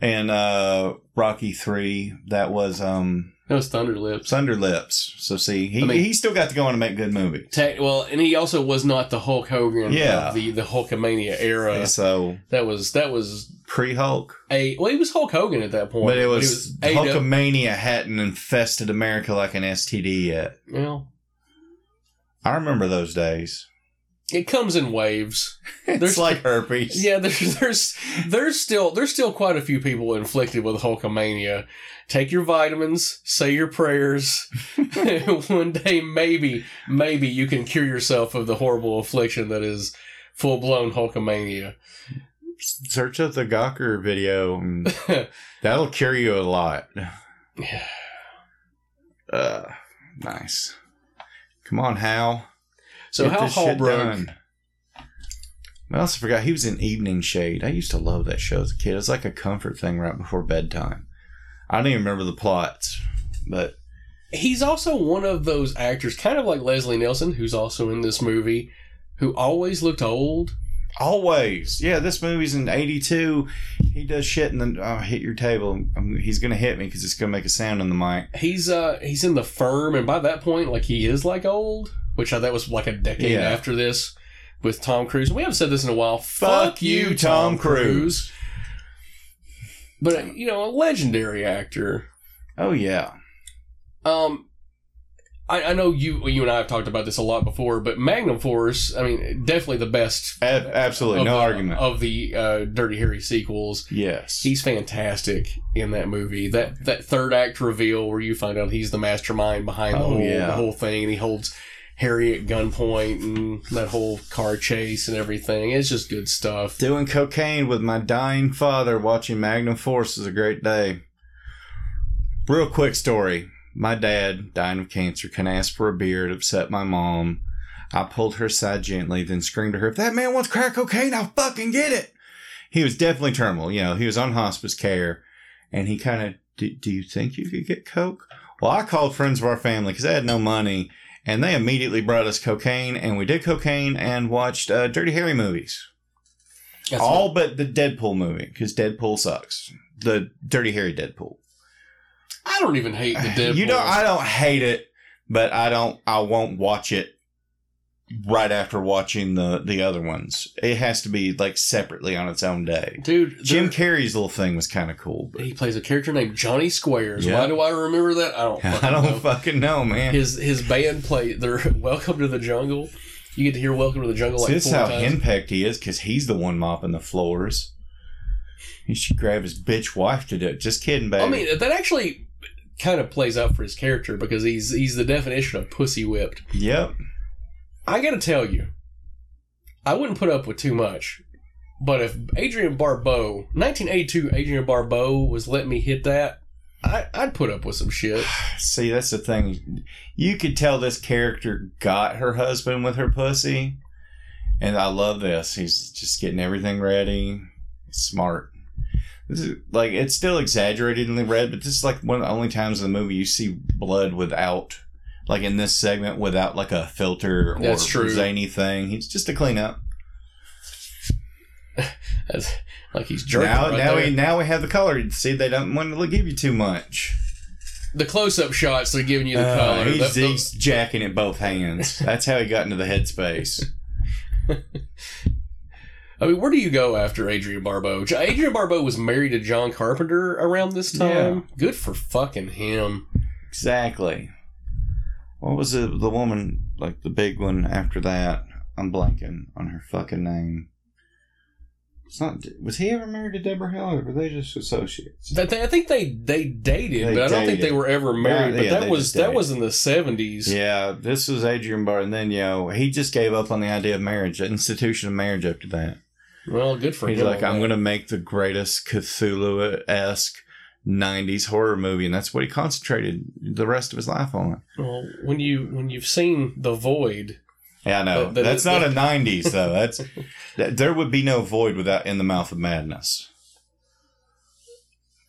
And Rocky III, that was... That was Thunderlips. Thunderlips. So see, he still got to go on and make good movies. And he also was not the Hulk Hogan of the Hulkamania era. And so that was pre-Hulk. He was Hulk Hogan at that point. But it was, Hulkamania hadn't infested America like an STD yet. Well, I remember those days. It comes in waves. It's like herpes. Yeah, there's still quite a few people inflicted with Hulkamania. Take your vitamins, say your prayers. One day, maybe you can cure yourself of the horrible affliction that is full blown Hulkamania. Search up the Gawker video. And that'll cure you a lot. Yeah. Nice. Come on, Hal. So Hal Holbrook. I also forgot he was in Evening Shade. I used to love that show as a kid. It's like a comfort thing right before bedtime. I don't even remember the plots, but he's also one of those actors, kind of like Leslie Nielsen, who's also in this movie, who always looked old. Always, yeah. This movie's in '82. He does shit and then hit your table. He's gonna hit me because it's gonna make a sound on the mic. He's in The Firm, and by that point, like he is like old. Which I thought was like a decade after this with Tom Cruise. And we haven't said this in a while. Fuck you, Tom Cruise. But, you know, a legendary actor. Oh, yeah. I know you and I have talked about this a lot before, but Magnum Force, I mean, definitely the best. Absolutely. No argument. Of the Dirty Harry sequels. Yes. He's fantastic in that movie. That third act reveal where you find out he's the mastermind behind the whole thing, and he holds Harry at gunpoint and that whole car chase and everything. It's just good stuff. Doing cocaine with my dying father watching Magnum Force is a great day. Real quick story. My dad, dying of cancer, couldn't ask for a beer. It upset my mom. I pulled her aside gently, then screamed to her, "If that man wants crack cocaine, I'll fucking get it." He was definitely terminal. You know, he was on hospice care. And he kind of, do you think you could get coke? Well, I called friends of our family because I had no money. And they immediately brought us cocaine, and we did cocaine and watched Dirty Harry movies. That's all but the Deadpool movie, because Deadpool sucks. The Dirty Harry Deadpool. I don't even hate the Deadpool. I don't hate it, but I won't watch it right after watching the other ones. It has to be, like, separately on its own day. Dude. Jim Carrey's little thing was kind of cool. But he plays a character named Johnny Squares. Yep. Why do I remember that? I don't fucking know, man. His band played their Welcome to the Jungle. You get to hear Welcome to the Jungle like four times. This is how henpecked he is, because he's the one mopping the floors. He should grab his bitch wife to do it. Just kidding, baby. I mean, that actually kind of plays out for his character, because he's the definition of pussy whipped. Yep. I gotta tell you, I wouldn't put up with too much, but if 1982 Adrian Barbeau was letting me hit that, I'd put up with some shit. See, that's the thing. You could tell this character got her husband with her pussy, and I love this. He's just getting everything ready. He's smart. This is like, it's still exaggeratedly red, but this is like one of the only times in the movie you see blood without... Like in this segment, without like a filter or zany thing. He's just a cleanup. Like he's jerking. Now we have the color. See, they don't want to give you too much. The close-up shots, they're giving you the color. He's jacking it both hands. That's how he got into the headspace. I mean, where do you go after Adrian Barbeau? Adrian Barbeau was married to John Carpenter around this time. Yeah. Good for fucking him. Exactly. What was the woman, like the big one after that? I'm blanking on her fucking name. It's not. Was he ever married to Deborah Hill, or were they just associates? I think they dated, but I don't think they were ever married. But that was in the 70s. Yeah, this was Adrian Barr, and then he just gave up on the idea of marriage, the institution of marriage after that. Well, good for him. He's like, I'm going to make the greatest Cthulhu-esque 90s horror movie, and that's what he concentrated the rest of his life on. Well, when you've seen The Void, yeah, I know that's not a 90s though. There would be no void without In the Mouth of Madness.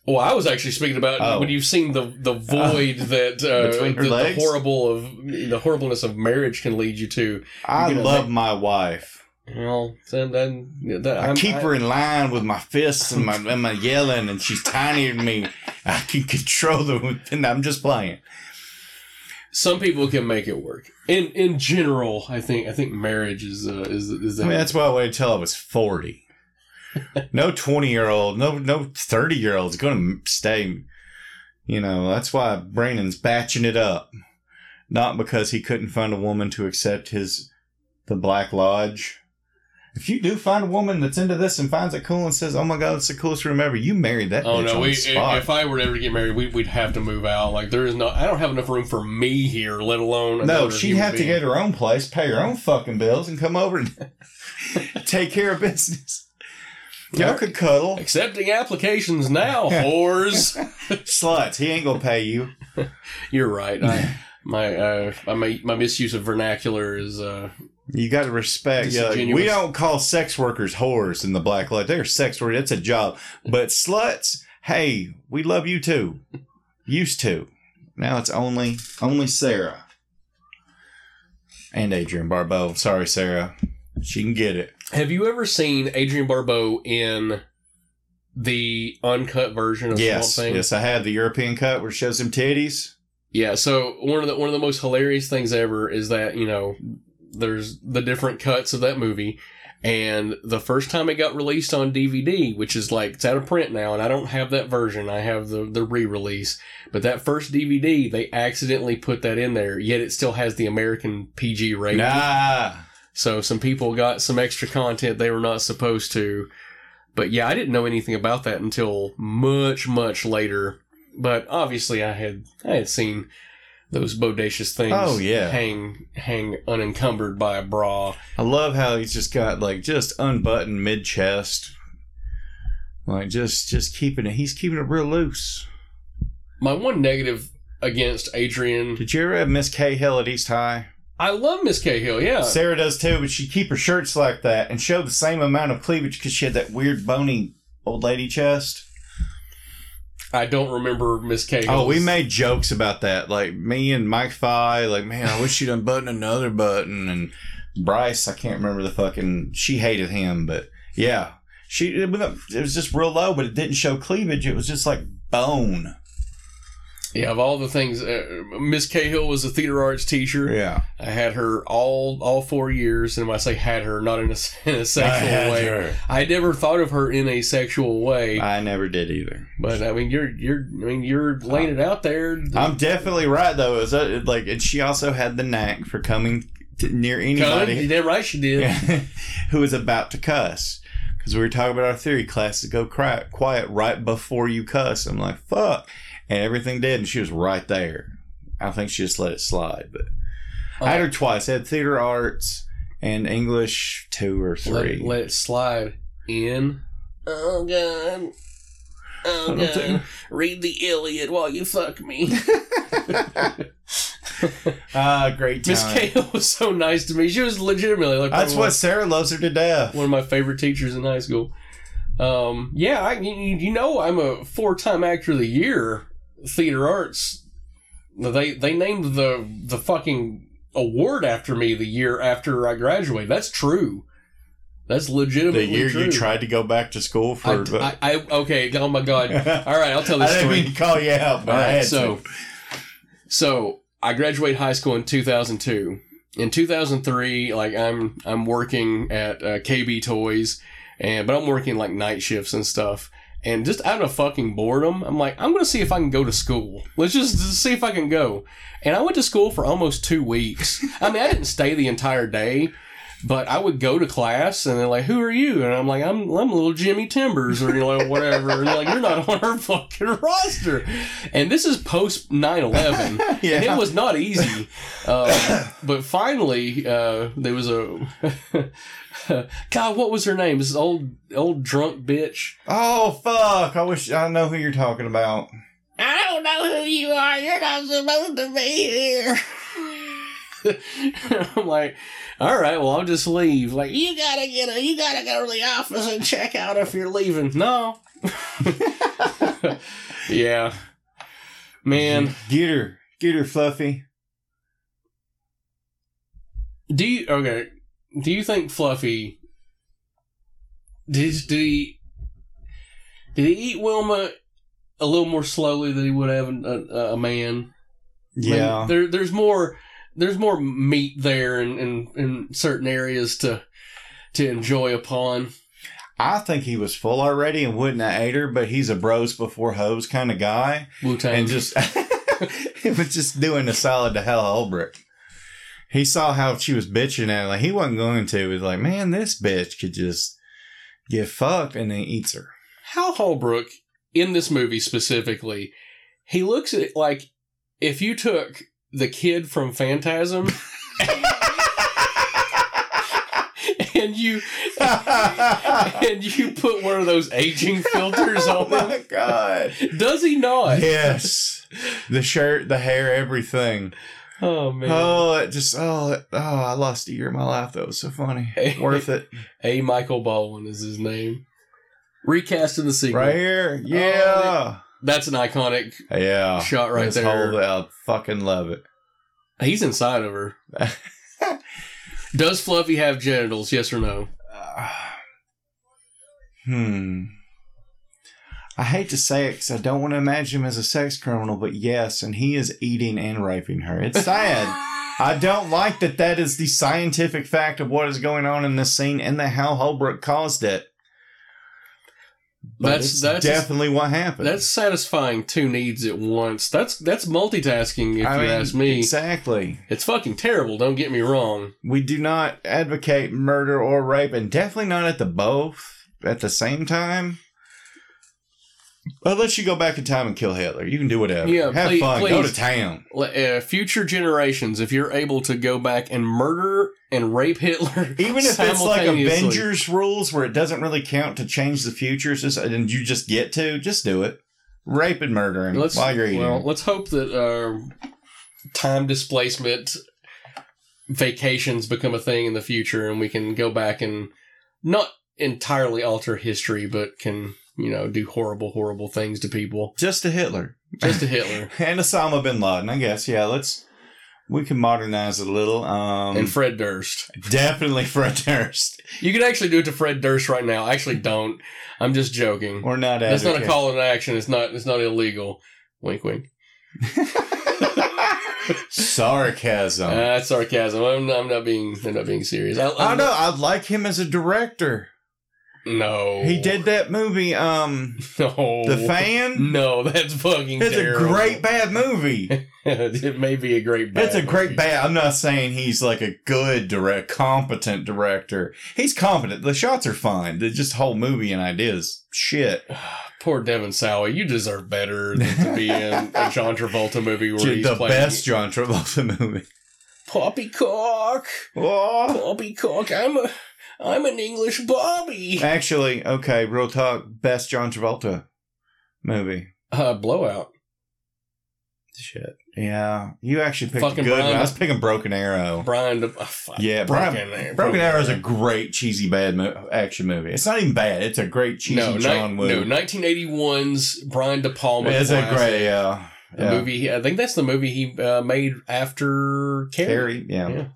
Well, I was actually speaking about when you've seen the void that the horribleness of marriage can lead you to. I love my wife. Well, I keep her in line with my fists and my yelling, and she's tinier than me. I can control them, and I'm just playing. Some people can make it work. In general, I think marriage is. I mean, that's why I waited until I was 40. No 20-year-old, no 30-year-old is going to stay. You know, that's why Brandon's batching it up. Not because he couldn't find a woman to accept the Black Lodge. If you do find a woman that's into this and finds it cool and says, "Oh my God, it's the coolest room ever," you married that. Oh bitch no, on the spot. If I were ever to get married, we'd have to move out. Like I don't have enough room for me here, let alone. No, she'd have to get her own place, pay her own fucking bills, and come over and take care of business. Y'all could cuddle. Accepting applications now, whores, sluts. He ain't gonna pay you. You're right. My misuse of vernacular is. You got to respect. We don't call sex workers whores in the Black Lodge. They're sex workers. That's a job. But sluts, hey, we love you too. Used to. Now it's only Sarah and Adrienne Barbeau. Sorry, Sarah. She can get it. Have you ever seen Adrienne Barbeau in the uncut version of Swamp Thing? Yes, I have. The European cut where it shows them titties. Yeah. So one of the most hilarious things ever is that, you know, there's the different cuts of that movie, and the first time it got released on DVD, which is like, it's out of print now, and I don't have that version. I have the re-release, but that first DVD, they accidentally put that in there, yet it still has the American PG rating. Nah. So some people got some extra content they were not supposed to, but yeah, I didn't know anything about that until much, much later, but obviously I had seen those bodacious things hang unencumbered by a bra. I love how he's just got, like, just unbuttoned mid-chest. Like, just keeping it. He's keeping it real loose. My one negative against Adrienne... Did you ever have Miss Cahill at East High? I love Miss Cahill, yeah. Sarah does too, but she'd keep her shirts like that and show the same amount of cleavage because she had that weird bony old lady chest. I don't remember Miss Cahill's. Oh, we made jokes about that. Like, me and Mike Fye, like, man, I wish she'd unbutton another button. And Bryce, I can't remember the fucking... She hated him, but yeah. It was just real low, but it didn't show cleavage. It was just like bone. Yeah, of all the things... Miss Cahill was a theater arts teacher. Yeah. I had her all 4 years. And when I say had her, not in a sexual way. Her. I never thought of her in a sexual way. I never did either. But, I mean, you're laying it out there. I'm definitely right, though. Is that, like, and she also had the knack for coming near anybody. You did right, she did. Who was about to cuss. Because we were talking about our theory classes. Go quiet right before you cuss. I'm like, fuck. And everything did, and she was right there. I think she just let it slide. But I had her twice. I had theater arts and English 2 or 3. Let it slide in. Oh, God. Oh, God. Read the Iliad while you fuck me. Great time. Miss Cahill was so nice to me. She was legitimately like... That's why Sarah loves her to death. One of my favorite teachers in high school. You know, I'm a 4-time actor of the year. Theater arts, they named the fucking award after me the year after I graduated. That's true. That's legitimately true. The year you tried to go back to school for... Okay, oh my God. All right, I'll tell this story. I didn't mean to call you out, but I had to. So I graduated high school in 2002. In 2003, like, I'm working at KB Toys, but I'm working, like, night shifts and stuff. And just out of fucking boredom, I'm like, I'm going to see if I can go to school. Let's just see if I can go. And I went to school for almost 2 weeks. I mean, I didn't stay the entire day, but I would go to class, and they're like, who are you? And I'm like, I'm little Jimmy Timbers, or, you know, whatever. And they're like, you're not on our fucking roster. And this is post 9/11. Yeah. And it was not easy. But finally, there was a... God, what was her name? This old drunk bitch. Oh, fuck. I know who you're talking about. I don't know who you are. You're not supposed to be here. I'm like, all right, well, I'll just leave. Like, you gotta go to the office and check out if you're leaving. No. Yeah. Man. Get her, Fluffy. Do you think Fluffy, did he eat Wilma a little more slowly than he would have a man. Yeah. I mean, there's more meat there in certain areas to enjoy upon. I think he was full already and wouldn't have ate her, but he's a bros before hoes kind of guy. Wu-Tang. And just, he was just doing a solid to Hella Holbrook. He saw how she was bitching at her. Like, he wasn't going to. He was like, man, this bitch could just get fucked, and then eats her. Hal Holbrook, in this movie specifically, he looks at it like if you took the kid from Phantasm and you put one of those aging filters on him. Oh my God. Does he not? Yes. The shirt, the hair, everything. Oh, man. I lost a year of my life. That was so funny. Worth it. A. Michael Baldwin is his name. Recast in the sequel. Right here. Yeah. Oh, that's an iconic shot right there. Hold out. Fucking love it. He's inside of her. Does Fluffy have genitals? Yes or no? I hate to say it because I don't want to imagine him as a sex criminal, but yes, and he is eating and raping her. It's sad. I don't like that is the scientific fact of what is going on in this scene and that Hal Holbrook caused it. But that's definitely what happened. That's satisfying two needs at once. That's multitasking, if you ask me. Exactly. It's fucking terrible, don't get me wrong. We do not advocate murder or rape, and definitely not at the both at the same time. Unless you go back in time and kill Hitler. You can do whatever. Yeah, Have fun. Go to town. Future generations, if you're able to go back and murder and rape Hitler, even if it's like Avengers rules where it doesn't really count to change the future, and you just get to, just do it. Rape and murder him while you're eating. Well, let's hope that time displacement vacations become a thing in the future and we can go back and not entirely alter history, but can... do horrible, horrible things to people. Just to Hitler. And Osama bin Laden, I guess. Yeah, we can modernize it a little. And Fred Durst. Definitely Fred Durst. You could actually do it to Fred Durst right now. I actually don't. I'm just joking. We're not advocating. That's not a call to action. It's not illegal. Wink, wink. Sarcasm. That's sarcasm. I'm not being serious. I know. I like him as a director. No. He did that movie, No. The Fan? No, that's fucking terrible. It's a great bad movie. It may be a great bad movie. It's a great bad... I'm not saying he's like a good, competent director. He's competent. The shots are fine. The just whole movie and ideas. Shit. Poor Devin Sawa. You deserve better than to be in a John Travolta movie where he's playing... The best John Travolta movie. Poppycock! Oh. Poppycock. I'm an English Bobby. Actually, okay, real talk. Best John Travolta movie. Blowout. Shit. Yeah, you actually picked fucking a good one. I was picking Broken Arrow. Broken Arrow is a great cheesy bad action movie. It's not even bad. It's a great cheesy John Woo. No, 1981's Brian De Palma. It's a great movie. I think that's the movie he made after Carrie. Yeah.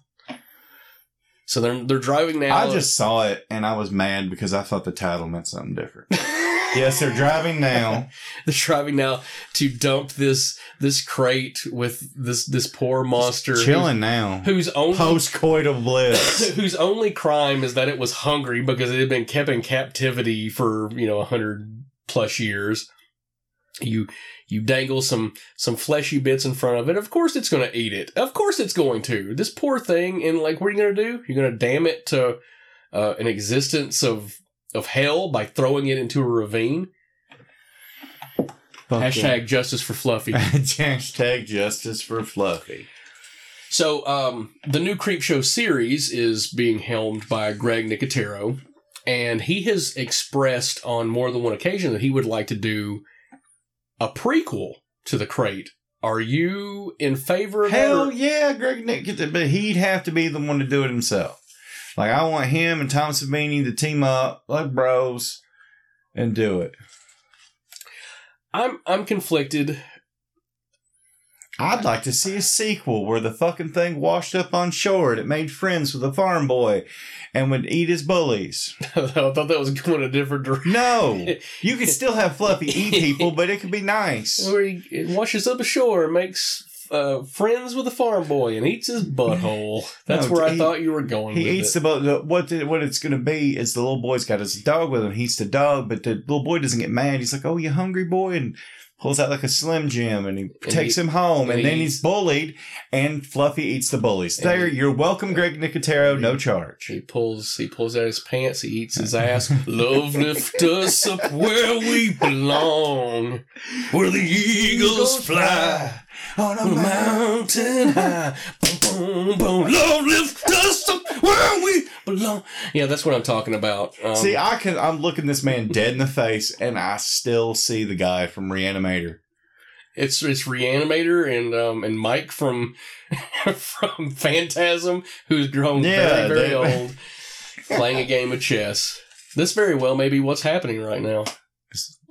So they're driving now. I just saw it, and I was mad because I thought the title meant something different. Yes, they're driving now. They're driving now to dump this crate with this poor monster. Just chilling now. Whose only post-coital bliss. Whose only crime is that it was hungry because it had been kept in captivity for 100+ years. You dangle some fleshy bits in front of it. Of course it's going to eat it. Of course it's going to. This poor thing. And what are you going to do? You're going to damn it to an existence of hell by throwing it into a ravine? Hashtag justice for Fluffy. Hashtag justice for Fluffy. So the new Creepshow series is being helmed by Greg Nicotero. And he has expressed on more than one occasion that he would like to do a prequel to The Crate. Are you in favor of that? Hell yeah, Greg Nicotero, but he'd have to be the one to do it himself. Like, I want him and Tom Savini to team up like bros and do it. I'm conflicted. I'd like to see a sequel where the fucking thing washed up on shore and it made friends with a farm boy and would eat his bullies. I thought that was going a different direction. No. You could still have Fluffy eat people, but it could be nice. Where he washes up ashore and makes friends with a farm boy and eats his butthole. That's where I thought you were going with it. He eats the butthole. What it's going to be is the little boy's got his dog with him. He eats the dog, but the little boy doesn't get mad. He's like, oh, you hungry, boy? And pulls out like a Slim Jim and he takes him home and then he's bullied and Fluffy eats the bullies. There, you're welcome, Greg Nicotero, no charge. He pulls out his pants, he eats his ass. Love lift us up where we belong, where the eagles fly on a mountain high. Boom, boom, boom. Love lift us up where we belong. Yeah, that's what I'm talking about. See, I'm looking this man dead in the face, and I still see the guy from Reanimator. It's Reanimator and Mike from from Phantasm, who's grown very, very old, playing a game of chess. This very well may be what's happening right now.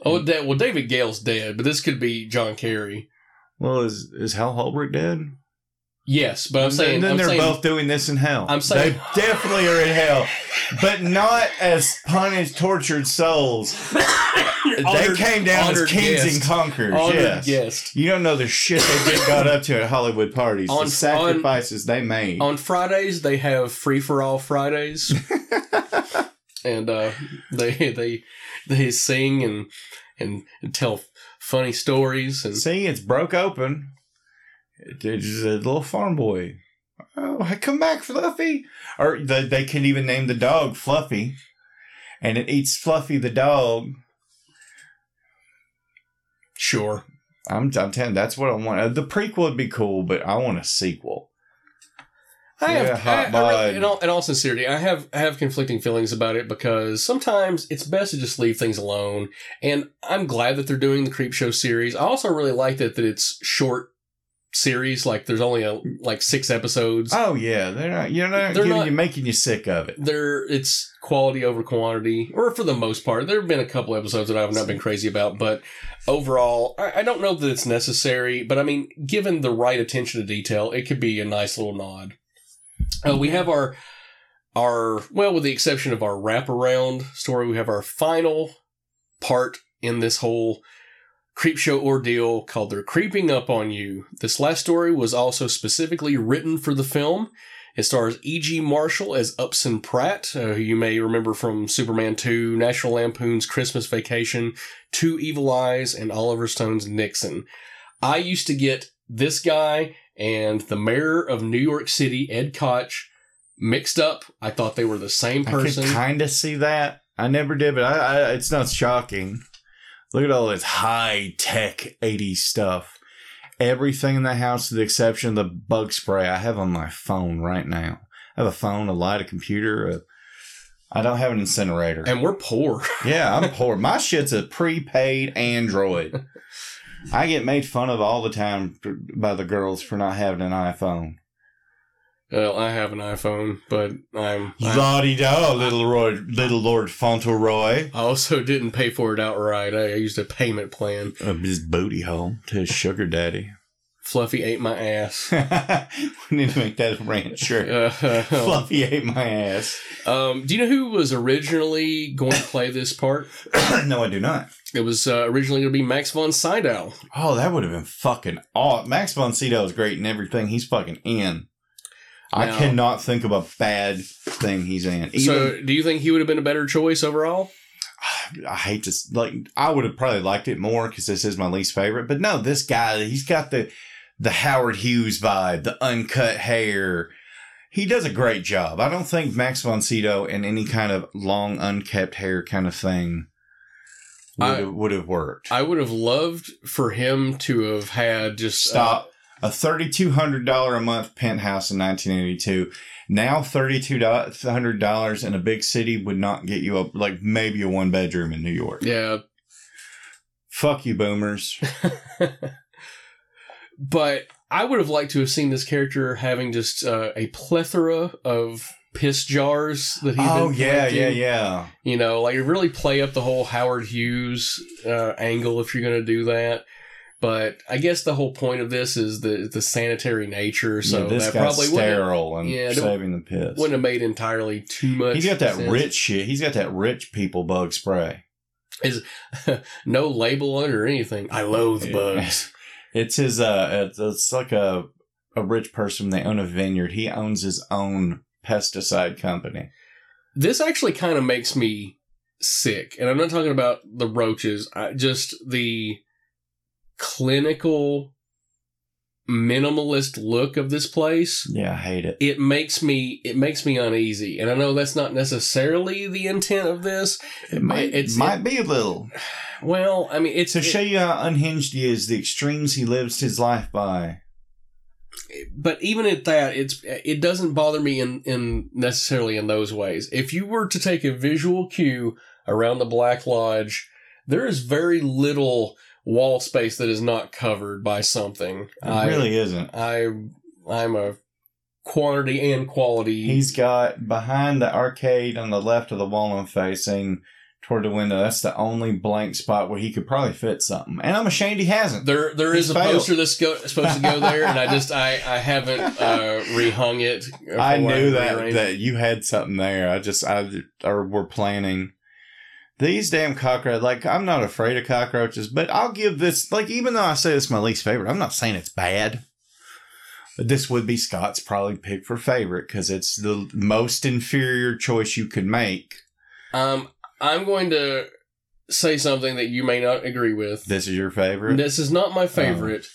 Oh, well, David Gale's dead, but this could be John Carey. Well, is Hal Holbrook dead? Yes, but I'm saying... And they're both doing this in hell. I'm saying... They definitely are in hell, but not as punished, tortured souls. They came down as kings and conquerors, yes. You don't know the shit they just got up to at Hollywood parties, the sacrifices they made. On Fridays, they have free-for-all Fridays, and they sing and tell funny stories. And see, it's broke open. It's just a little farm boy. Oh, come back, Fluffy. Or they can even name the dog Fluffy. And it eats Fluffy the dog. Sure. I'm telling you, that's what I want. The prequel would be cool, but I want a sequel. In all sincerity, I have conflicting feelings about it because sometimes it's best to just leave things alone. And I'm glad that they're doing the Creepshow series. I also really like that it's short series, like there's only like 6 episodes. Oh yeah, they're not making you sick of it. It's quality over quantity, or for the most part. There have been a couple episodes that I've not been crazy about, but overall, I don't know that it's necessary. But I mean, given the right attention to detail, it could be a nice little nod. We have our well, with the exception of our wraparound story, we have our final part in this whole Creepshow ordeal called They're Creeping Up on You. This last story was also specifically written for the film. It stars E.G. Marshall as Upson Pratt, who you may remember from Superman 2, National Lampoon's Christmas Vacation, Two Evil Eyes, and Oliver Stone's Nixon. I used to get this guy and the mayor of New York City, Ed Koch, mixed up. I thought they were the same person. I could kind of see that. I never did, but it's not shocking. Look at all this high-tech 80s stuff. Everything in the house, with the exception of the bug spray, I have on my phone right now. I have a phone, a light, a computer. I don't have an incinerator. And we're poor. Yeah, I'm poor. My shit's a prepaid Android. I get made fun of all the time by the girls for not having an iPhone. Well, I have an iPhone, but I'm... La-di-da, little Lord Fauntleroy. I also didn't pay for it outright. I used a payment plan. His booty hole to his sugar daddy. Fluffy ate my ass. We need to make that a rant shirt. Fluffy ate my ass. Do you know who was originally going to play this part? No, I do not. It was originally going to be Max von Sydow. Oh, that would have been fucking awesome. Max von Sydow is great in everything he's fucking in. Now, I cannot think of a bad thing he's in. So, do you think he would have been a better choice overall? I hate to... I would have probably liked it more because this is my least favorite. But no, this guy, he's got the Howard Hughes vibe, the uncut hair. He does a great job. I don't think Max von Sydow and any kind of long, unkept hair kind of thing would have worked. I would have loved for him to have had just... Stop. A $3,200 a month penthouse in 1982. Now $3,200 in a big city would not get you up, like maybe a one bedroom in New York. Yeah. Fuck you, boomers. But I would have liked to have seen this character having just a plethora of piss jars that he's been collecting. Yeah. You know, like really play up the whole Howard Hughes angle if you're going to do that. But I guess the whole point of this is the sanitary nature. So yeah, that probably sterile and saving the piss wouldn't have made entirely too much. He's got that sense. Rich shit. He's got that rich people bug spray. Is no label on it or anything. I loathe bugs. It's his. It's like a rich person. They own a vineyard. He owns his own pesticide company. This actually kind of makes me sick, and I'm not talking about the roaches. Just the clinical, minimalist look of this place. Yeah, I hate it. It makes me uneasy, and I know that's not necessarily the intent of this. It might be a little. Well, I mean, it's to show you how unhinged he is, the extremes he lives his life by. But even at that, it doesn't bother me in necessarily in those ways. If you were to take a visual cue around the Black Lodge, there is very little wall space that is not covered by something. It really isn't. I'm a quantity and quality. He's got behind the arcade on the left of the wall I'm facing toward the window. That's the only blank spot where he could probably fit something. And I'm ashamed he hasn't. There is a poster that's supposed to go there, and I haven't rehung it. I knew that you had something there. We're planning. These damn cockroaches, I'm not afraid of cockroaches, but I'll give this, even though I say it's my least favorite, I'm not saying it's bad. But this would be Scott's probably pick for favorite, because it's the most inferior choice you could make. I'm going to say something that you may not agree with. This is your favorite? This is not my favorite.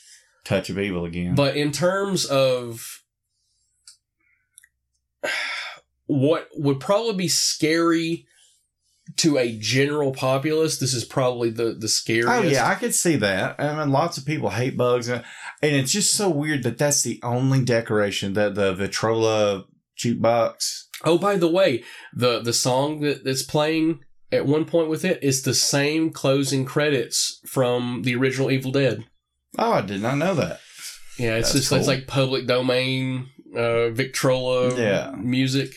Touch of evil again. But in terms of what would probably be scary to a general populace, this is probably the scariest. Oh, yeah, I could see that. I mean, lots of people hate bugs. And it's just so weird that that's the only decoration, that the Victrola jukebox. Oh, by the way, the song that's playing at one point with it is the same closing credits from the original Evil Dead. Oh, I did not know that. Yeah, it's cool. It's like public domain Victrola music.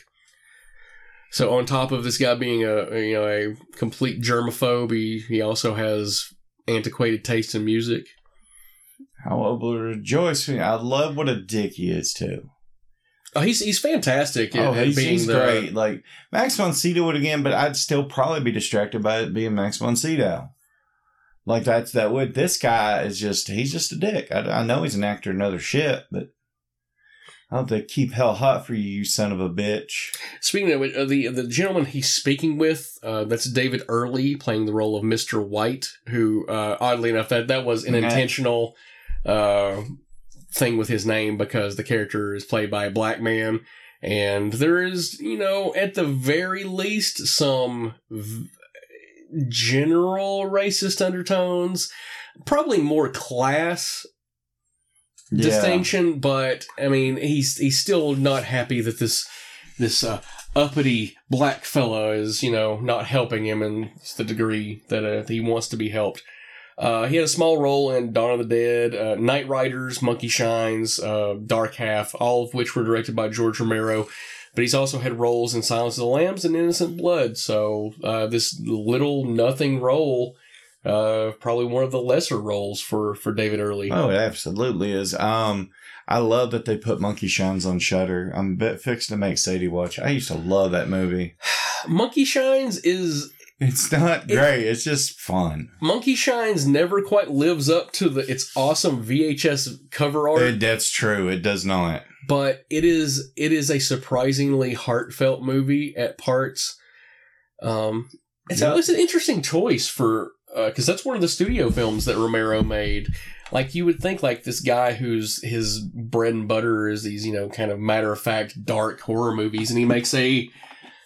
So on top of this guy being a complete germaphobe, he also has antiquated taste in music. I will rejoice. I love what a dick he is too. Oh, he's fantastic. He's great. Max von Sydow again, but I'd still probably be distracted by it being Max von Sydow. This guy is he's just a dick. I know he's an actor and other shit, but I'll have to keep hell hot for you son of a bitch. Speaking of the gentleman he's speaking with, that's David Early playing the role of Mr. White, who, oddly enough, that was an intentional thing with his name, because the character is played by a black man, and there is, at the very least, some general racist undertones, probably more class distinction, but I mean, he's still not happy that this uppity black fella is not helping him in the degree that he wants to be helped. He had a small role in Dawn of the Dead, Night Riders, Monkey Shines, Dark Half, all of which were directed by George Romero. But he's also had roles in Silence of the Lambs and Innocent Blood. So this little nothing role. Probably one of the lesser roles for David Early. Oh, it absolutely is. I love that they put Monkey Shines on Shudder. I'm fixed to make Sadie watch. I used to love that movie. Monkey Shines is... It's not great. It's just fun. Monkey Shines never quite lives up to its awesome VHS cover art. That's true. It does not. But it is a surprisingly heartfelt movie at parts. It's an interesting choice for... Because that's one of the studio films that Romero made. You would think, this guy who's his bread and butter is these, kind of matter-of-fact dark horror movies, and he makes a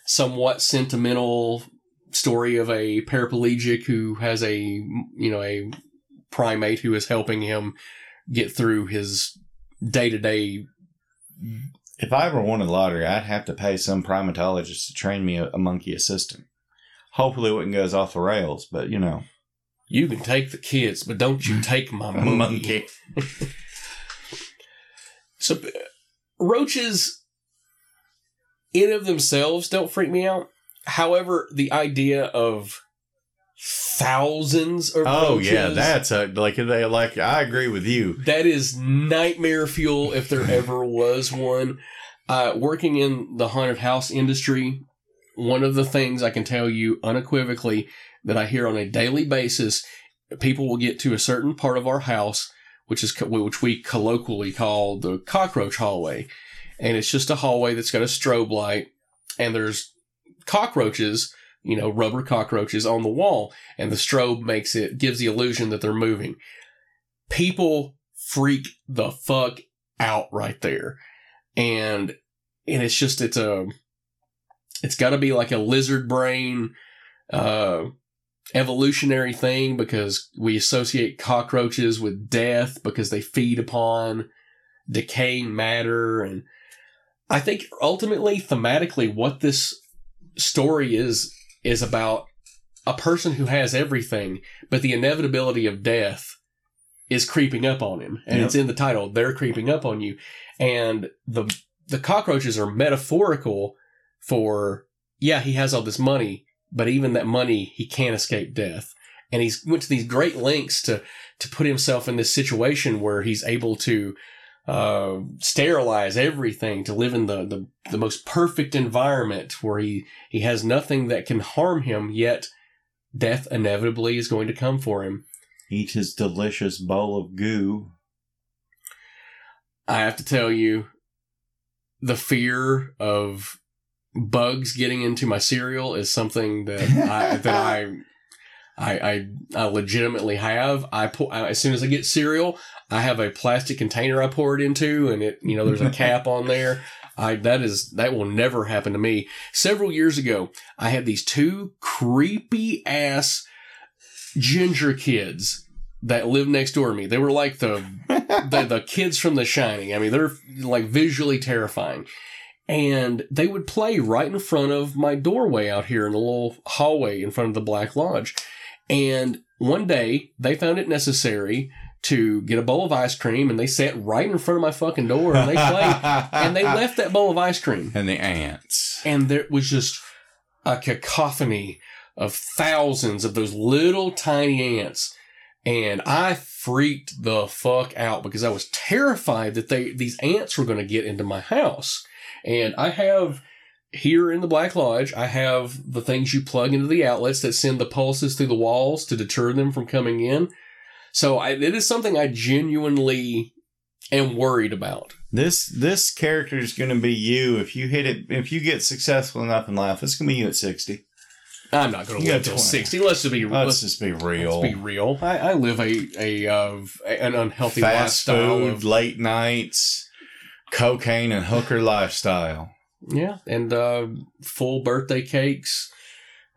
somewhat sentimental story of a paraplegic who has a primate who is helping him get through his day-to-day. If I ever won a lottery, I'd have to pay some primatologist to train me a monkey assistant. Hopefully it wouldn't go off the rails, but . You can take the kids, but don't you take my monkey. So, roaches in of themselves don't freak me out. However, the idea of thousands of roaches. Oh yeah, that's like I agree with you. That is nightmare fuel if there ever was one. Working in the haunted house industry, one of the things I can tell you unequivocally that I hear on a daily basis, people will get to a certain part of our house, which we colloquially call the cockroach hallway, and it's just a hallway that's got a strobe light, and there's cockroaches. You know, rubber cockroaches on the wall, and the strobe gives the illusion that they're moving. People freak the fuck out right there. And it's just, it's gotta be like a lizard brain, evolutionary thing, because we associate cockroaches with death because they feed upon decaying matter. And I think ultimately, thematically, what this story is about a person who has everything, but the inevitability of death is creeping up on him. And It's in the title, they're creeping up on you. And the cockroaches are metaphorical for, yeah, he has all this money, but even that money, he can't escape death. And he's went to these great lengths to put himself in this situation where he's able to sterilize everything, to live in the most perfect environment where he has nothing that can harm him, yet death inevitably is going to come for him. Eat his delicious bowl of goo. I have to tell you, the fear of bugs getting into my cereal is something that I legitimately have. As soon as I get cereal, I have a plastic container I pour it into, and it, you know, there's a cap on there. That will never happen to me. Several years ago, I had these two creepy ass ginger kids that lived next door to me. They were like the kids from The Shining. I mean, they're like visually terrifying. And they would play right in front of my doorway out here in the little hallway in front of the Black Lodge. And one day, they found it necessary to get a bowl of ice cream, and they sat right in front of my fucking door, and they played, and they left that bowl of ice cream. And the ants. And there was just a cacophony of thousands of those little tiny ants. And I freaked the fuck out because I was terrified that these ants were going to get into my house. And I have... Here in the Black Lodge, I have the things you plug into the outlets that send the pulses through the walls to deter them from coming in. So it is something I genuinely am worried about. This character is going to be you. If you hit it, if you get successful enough in life, it's going to be you at 60. I'm not going to live till 60. Let's just be real. Let's be real. I live an unhealthy lifestyle. Fast food, late nights, cocaine, and hooker lifestyle. Yeah, and full birthday cakes.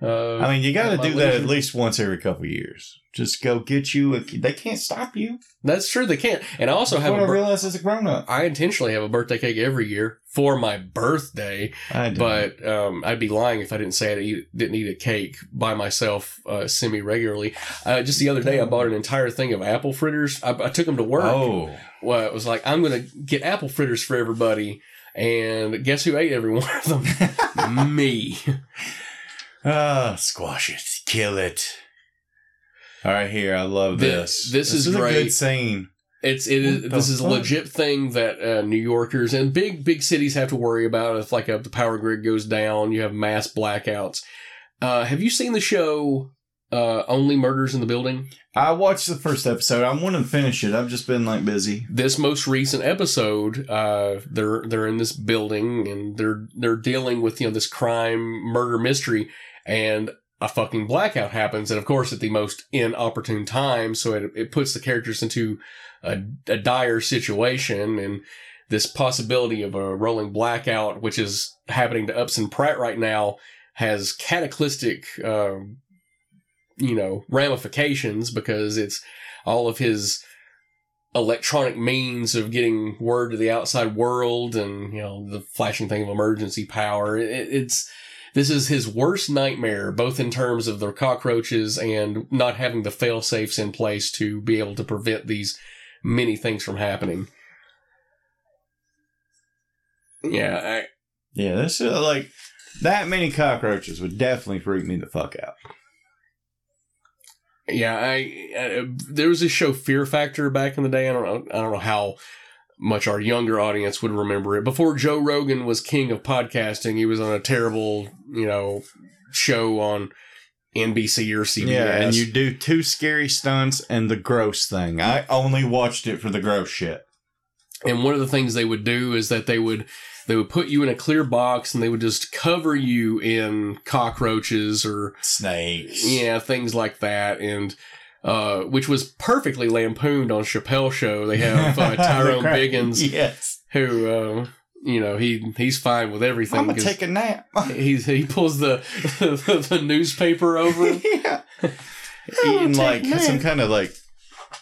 I mean, you got to do that at least once every couple of years. Just go get you. They can't stop you. That's true, they can't. And I also have. I realize as a grown up, I intentionally have a birthday cake every year for my birthday. I do. But I'd be lying if I didn't say I didn't eat a cake by myself semi regularly. Just the other day, I bought an entire thing of apple fritters. I took them to work. Oh, well, it was like I'm going to get apple fritters for everybody. And guess who ate every one of them? Me. Squash it. Kill it. All right, here. I love this. This is great. A good scene. This is a legit thing that New Yorkers and big cities have to worry about. If like the power grid goes down, you have mass blackouts. Have you seen the show Only Murders in the Building? I watched the first episode. I want to finish it. I've just been like busy. This most recent episode, they're in this building and they're dealing with, you know, this crime murder mystery, and a fucking blackout happens, and of course at the most inopportune time, so it puts the characters into a dire situation, and this possibility of a rolling blackout, which is happening to Upson Pratt right now, has cataclysmic ramifications, because it's all of his electronic means of getting word to the outside world, and, you know, the flashing thing of emergency power. This is his worst nightmare, both in terms of the cockroaches and not having the fail safes in place to be able to prevent these many things from happening. Yeah. This is like that many cockroaches would definitely freak me the fuck out. Yeah, I there was this show Fear Factor back in the day. I don't know how much our younger audience would remember it. Before Joe Rogan was king of podcasting, he was on a terrible, show on NBC or CBS. Yeah, and you do two scary stunts and the gross thing. I only watched it for the gross shit. And one of the things they would do is that they would put you in a clear box and they would just cover you in cockroaches or snakes. Yeah, things like that. And which was perfectly lampooned on Chappelle's Show. They have Tyrone Biggins, yes, who he's fine with everything. I'm gonna take a nap. he pulls the newspaper over. Yeah, eating like some kind of like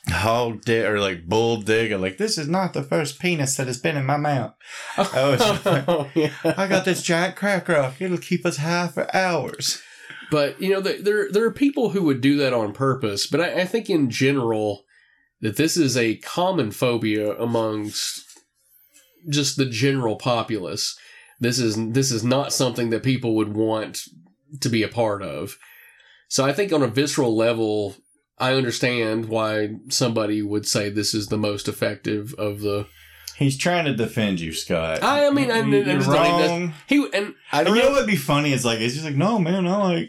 hog dick or like bull dick, and like, this is not the first penis that has been in my mouth. Yeah. I got this giant crack rock. It'll keep us high for hours. But, there are people who would do that on purpose. But I think in general that this is a common phobia amongst just the general populace. This is not something that people would want to be a part of. So I think on a visceral level, I understand why somebody would say this is the most effective of the... He's trying to defend you, Scott. I'm wrong. What would be funny is like, it's just like, no, man, I like...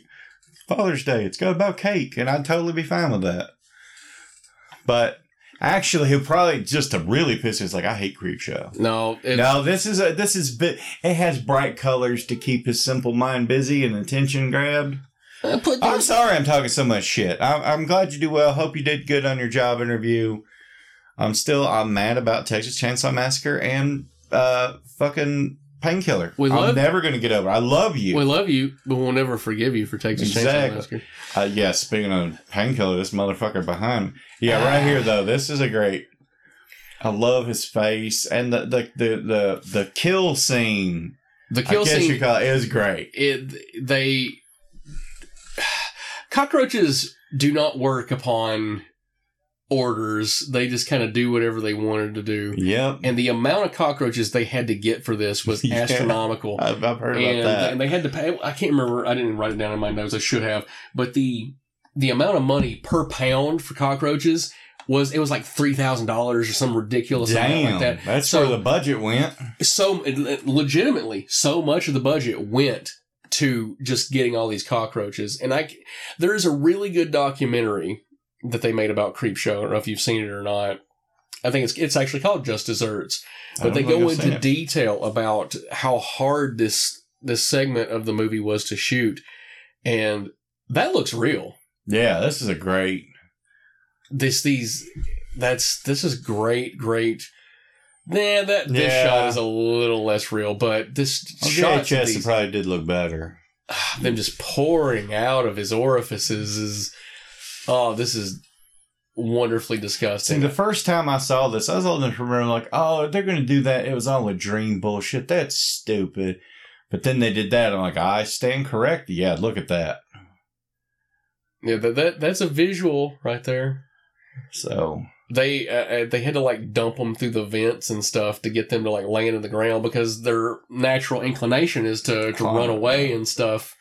Father's Day, it's got about cake, and I'd totally be fine with that. But actually, he'll probably just to really piss him, is like, I hate Creepshow. No, it has bright colors to keep his simple mind busy and attention grabbed. I'm sorry, I'm talking so much shit. I'm glad you do well. Hope you did good on your job interview. I'm mad about Texas Chainsaw Massacre and fucking Painkiller. I'm never going to get over it. I love you. We love you, but we'll never forgive you for Texas Chainsaw Massacre. Yeah, speaking of Painkiller, this motherfucker behind me. Yeah, right here, though. This is a great... I love his face. And the kill scene, I guess you call it, is great. Cockroaches do not work upon... orders. They just kind of do whatever they wanted to do. Yep. And the amount of cockroaches they had to get for this was astronomical. I've heard about that. And they had to pay. I can't remember. I didn't write it down in my notes. I should have. But the amount of money per pound for cockroaches was like $3,000 or some ridiculous amount like that. That's where the budget went. So legitimately, so much of the budget went to just getting all these cockroaches. And there is a really good documentary that they made about Creepshow. I don't know if you've seen it or not. I think it's actually called Just Desserts. But they go into detail about how hard this segment of the movie was to shoot. And that looks real. Yeah, this is a great... This is great, great... This shot is a little less real, but this shot... VHS probably did look better. Them just pouring out of his orifices is... Oh, this is wonderfully disgusting. And the first time I saw this, I was all in the room like, oh, they're going to do that. It was all a dream bullshit. That's stupid. But then they did that. I'm like, I stand corrected. Yeah, look at that. Yeah, that's a visual right there. So... They had to like dump them through the vents and stuff to get them to like land on the ground because their natural inclination is to run away and stuff.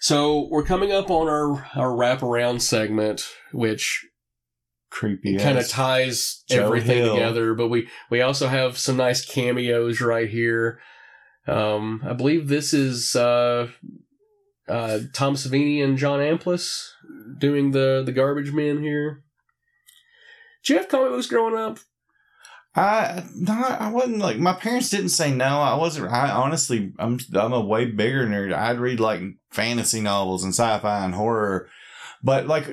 So we're coming up on our wraparound segment, which creepy kind of ties everything together. But we also have some nice cameos right here. I believe this is Tom Savini and John Amplis doing the garbage men here. Did you have comic books growing up? I wasn't like, my parents didn't say no. I wasn't. I'm a way bigger nerd. I'd read like fantasy novels and sci-fi and horror, but like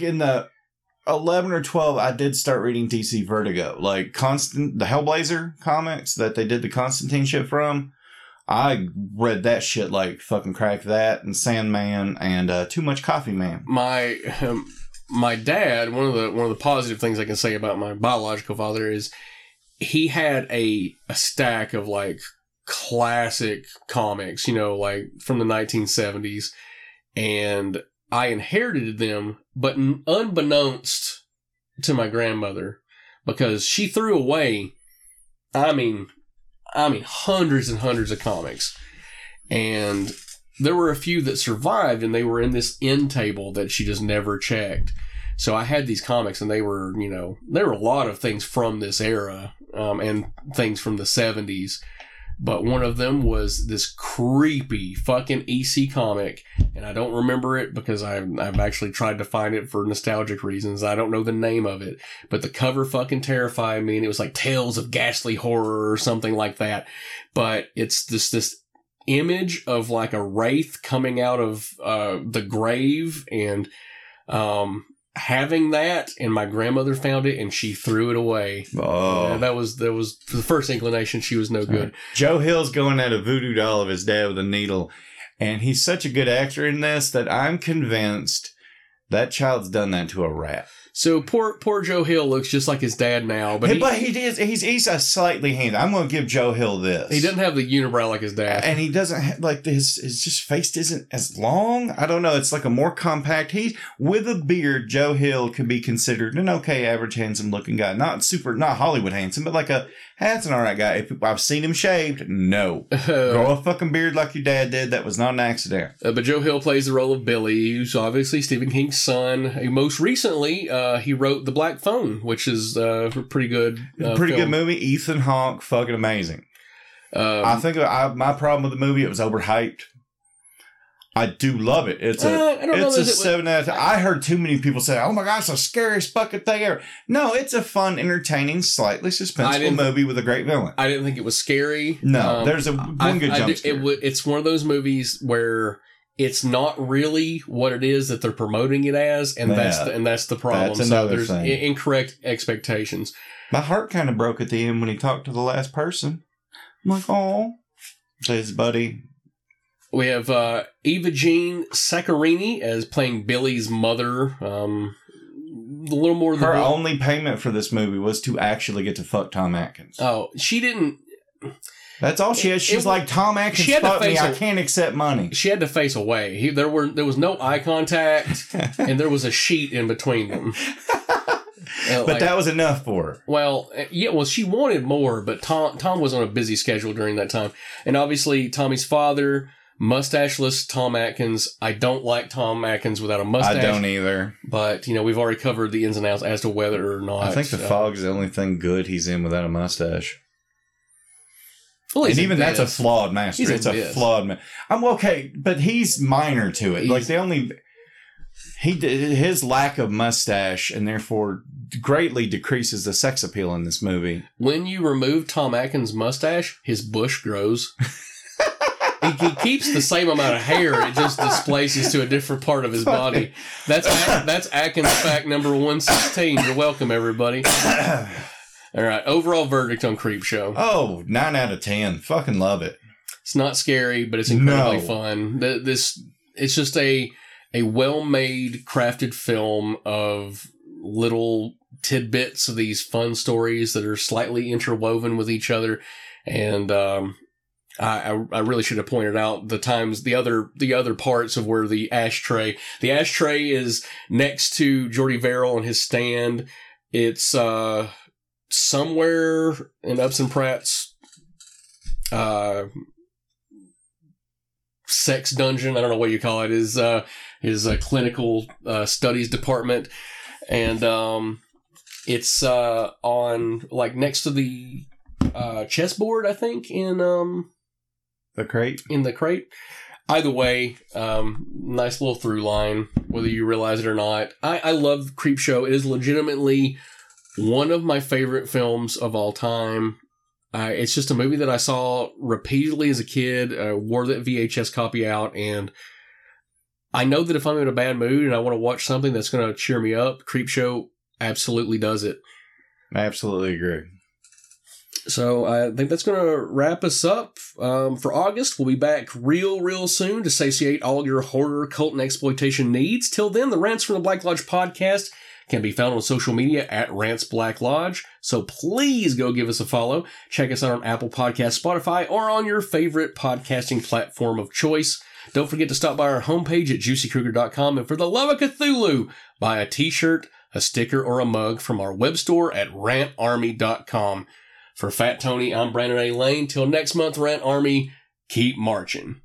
in the 11 or 12, I did start reading DC Vertigo, like the Hellblazer comics that they did the Constantine shit from. I read that shit like fucking crack that and Sandman and Too Much Coffee Man. My dad, one of the positive things I can say about my biological father is he had a stack of like classic comics, like from the 1970s, and I inherited them, but unbeknownst to my grandmother, because she threw away, I mean, hundreds and hundreds of comics, and there were a few that survived, and they were in this end table that she just never checked. So I had these comics, and they were, you know, there were a lot of things from this era, and things from the 70s. But one of them was this creepy fucking EC comic, and I don't remember it because I've actually tried to find it for nostalgic reasons. I don't know the name of it, but the cover fucking terrified me, and it was like Tales of Ghastly Horror or something like that. But it's this image of like a wraith coming out of the grave, and having that, and my grandmother found it and she threw it away. Oh, yeah, that was the first inclination she was no good. Joe Hill's going at a voodoo doll of his dad with a needle, and he's such a good actor in this that I'm convinced that child's done that to a rat. So poor Joe Hill looks just like his dad now, but he's a slightly handsome. I'm going to give Joe Hill this. He doesn't have the unibrow like his dad, and he doesn't have, like, his just face isn't as long. I don't know. It's like a more compact. He with a beard, Joe Hill can be considered an okay, average, handsome looking guy. Not Hollywood handsome, but like that's an all right guy. If I've seen him shaved, no, grow a fucking beard like your dad did. That was not an accident. But Joe Hill plays the role of Billy, who's obviously Stephen King's son. Most recently, he wrote The Black Phone, which is a pretty good film. Good movie. Ethan Hawke, fucking amazing. I think my problem with the movie, it was overhyped. I do love it. It's a 7 out of 10. I heard too many people say, "Oh my gosh, it's the scariest fucking thing ever." No, it's a fun, entertaining, slightly suspenseful movie with a great villain. I didn't think it was scary. No, there's one good jump scare. It's one of those movies where it's not really what it is that they're promoting it as, and that's the problem. That's another thing. Incorrect expectations. My heart kind of broke at the end when he talked to the last person. I'm like, "Oh," says buddy. We have Eva Jean Saccarini as playing Billy's mother. A little more. Her only payment for this movie was to actually get to fuck Tom Atkins. Oh, she didn't. That's all she has. She's like, "Tom Atkins fucked me. I can't accept money." She had to face away. There was no eye contact, and there was a sheet in between them. But that was enough for her. Well, yeah. Well, she wanted more, but Tom was on a busy schedule during that time, and obviously Tommy's father. Mustacheless Tom Atkins. I don't like Tom Atkins without a mustache. I don't either. But, you know, we've already covered the ins and outs as to whether or not. I think The Fog's the only thing good he's in without a mustache. Well, and even that's a flawed master. It's a flawed master. I'm okay, but he's minor to it. Like, the only... His lack of mustache, and therefore greatly decreases the sex appeal in this movie. When you remove Tom Atkins' mustache, his bush grows. He keeps the same amount of hair. It just displaces to a different part of his body. That's Atkins fact number 116. You're welcome, everybody. All right. Overall verdict on Creepshow. Oh, 9 out of 10. Fucking love it. It's not scary, but it's incredibly fun. It's just a well-made, crafted film of little tidbits of these fun stories that are slightly interwoven with each other. And, I really should have pointed out the times, the other parts of where the ashtray is next to Jordy Verrill on his stand. It's, somewhere in Upson Pratt's, sex dungeon. I don't know what you call it. His clinical, studies department. And, it's, on like next to the, chessboard, I think, in, The crate. Either way, nice little through line, whether you realize it or not. I love Creepshow. It is legitimately one of my favorite films of all time. It's just a movie that I saw repeatedly as a kid, wore that VHS copy out, and I know that if I'm in a bad mood and I want to watch something that's going to cheer me up, Creepshow absolutely does it. I absolutely agree. So I think that's going to wrap us up for August. We'll be back real soon to satiate all your horror, cult, and exploitation needs. Till then, the Rants from the Black Lodge podcast can be found on social media at Rants Black Lodge. So please go give us a follow. Check us out on Apple Podcasts, Spotify, or on your favorite podcasting platform of choice. Don't forget to stop by our homepage at JuicyKruger.com. And for the love of Cthulhu, buy a t-shirt, a sticker, or a mug from our web store at rantarmy.com. For Fat Tony, I'm Brandon A. Lane. Till next month, Rant Army, keep marching.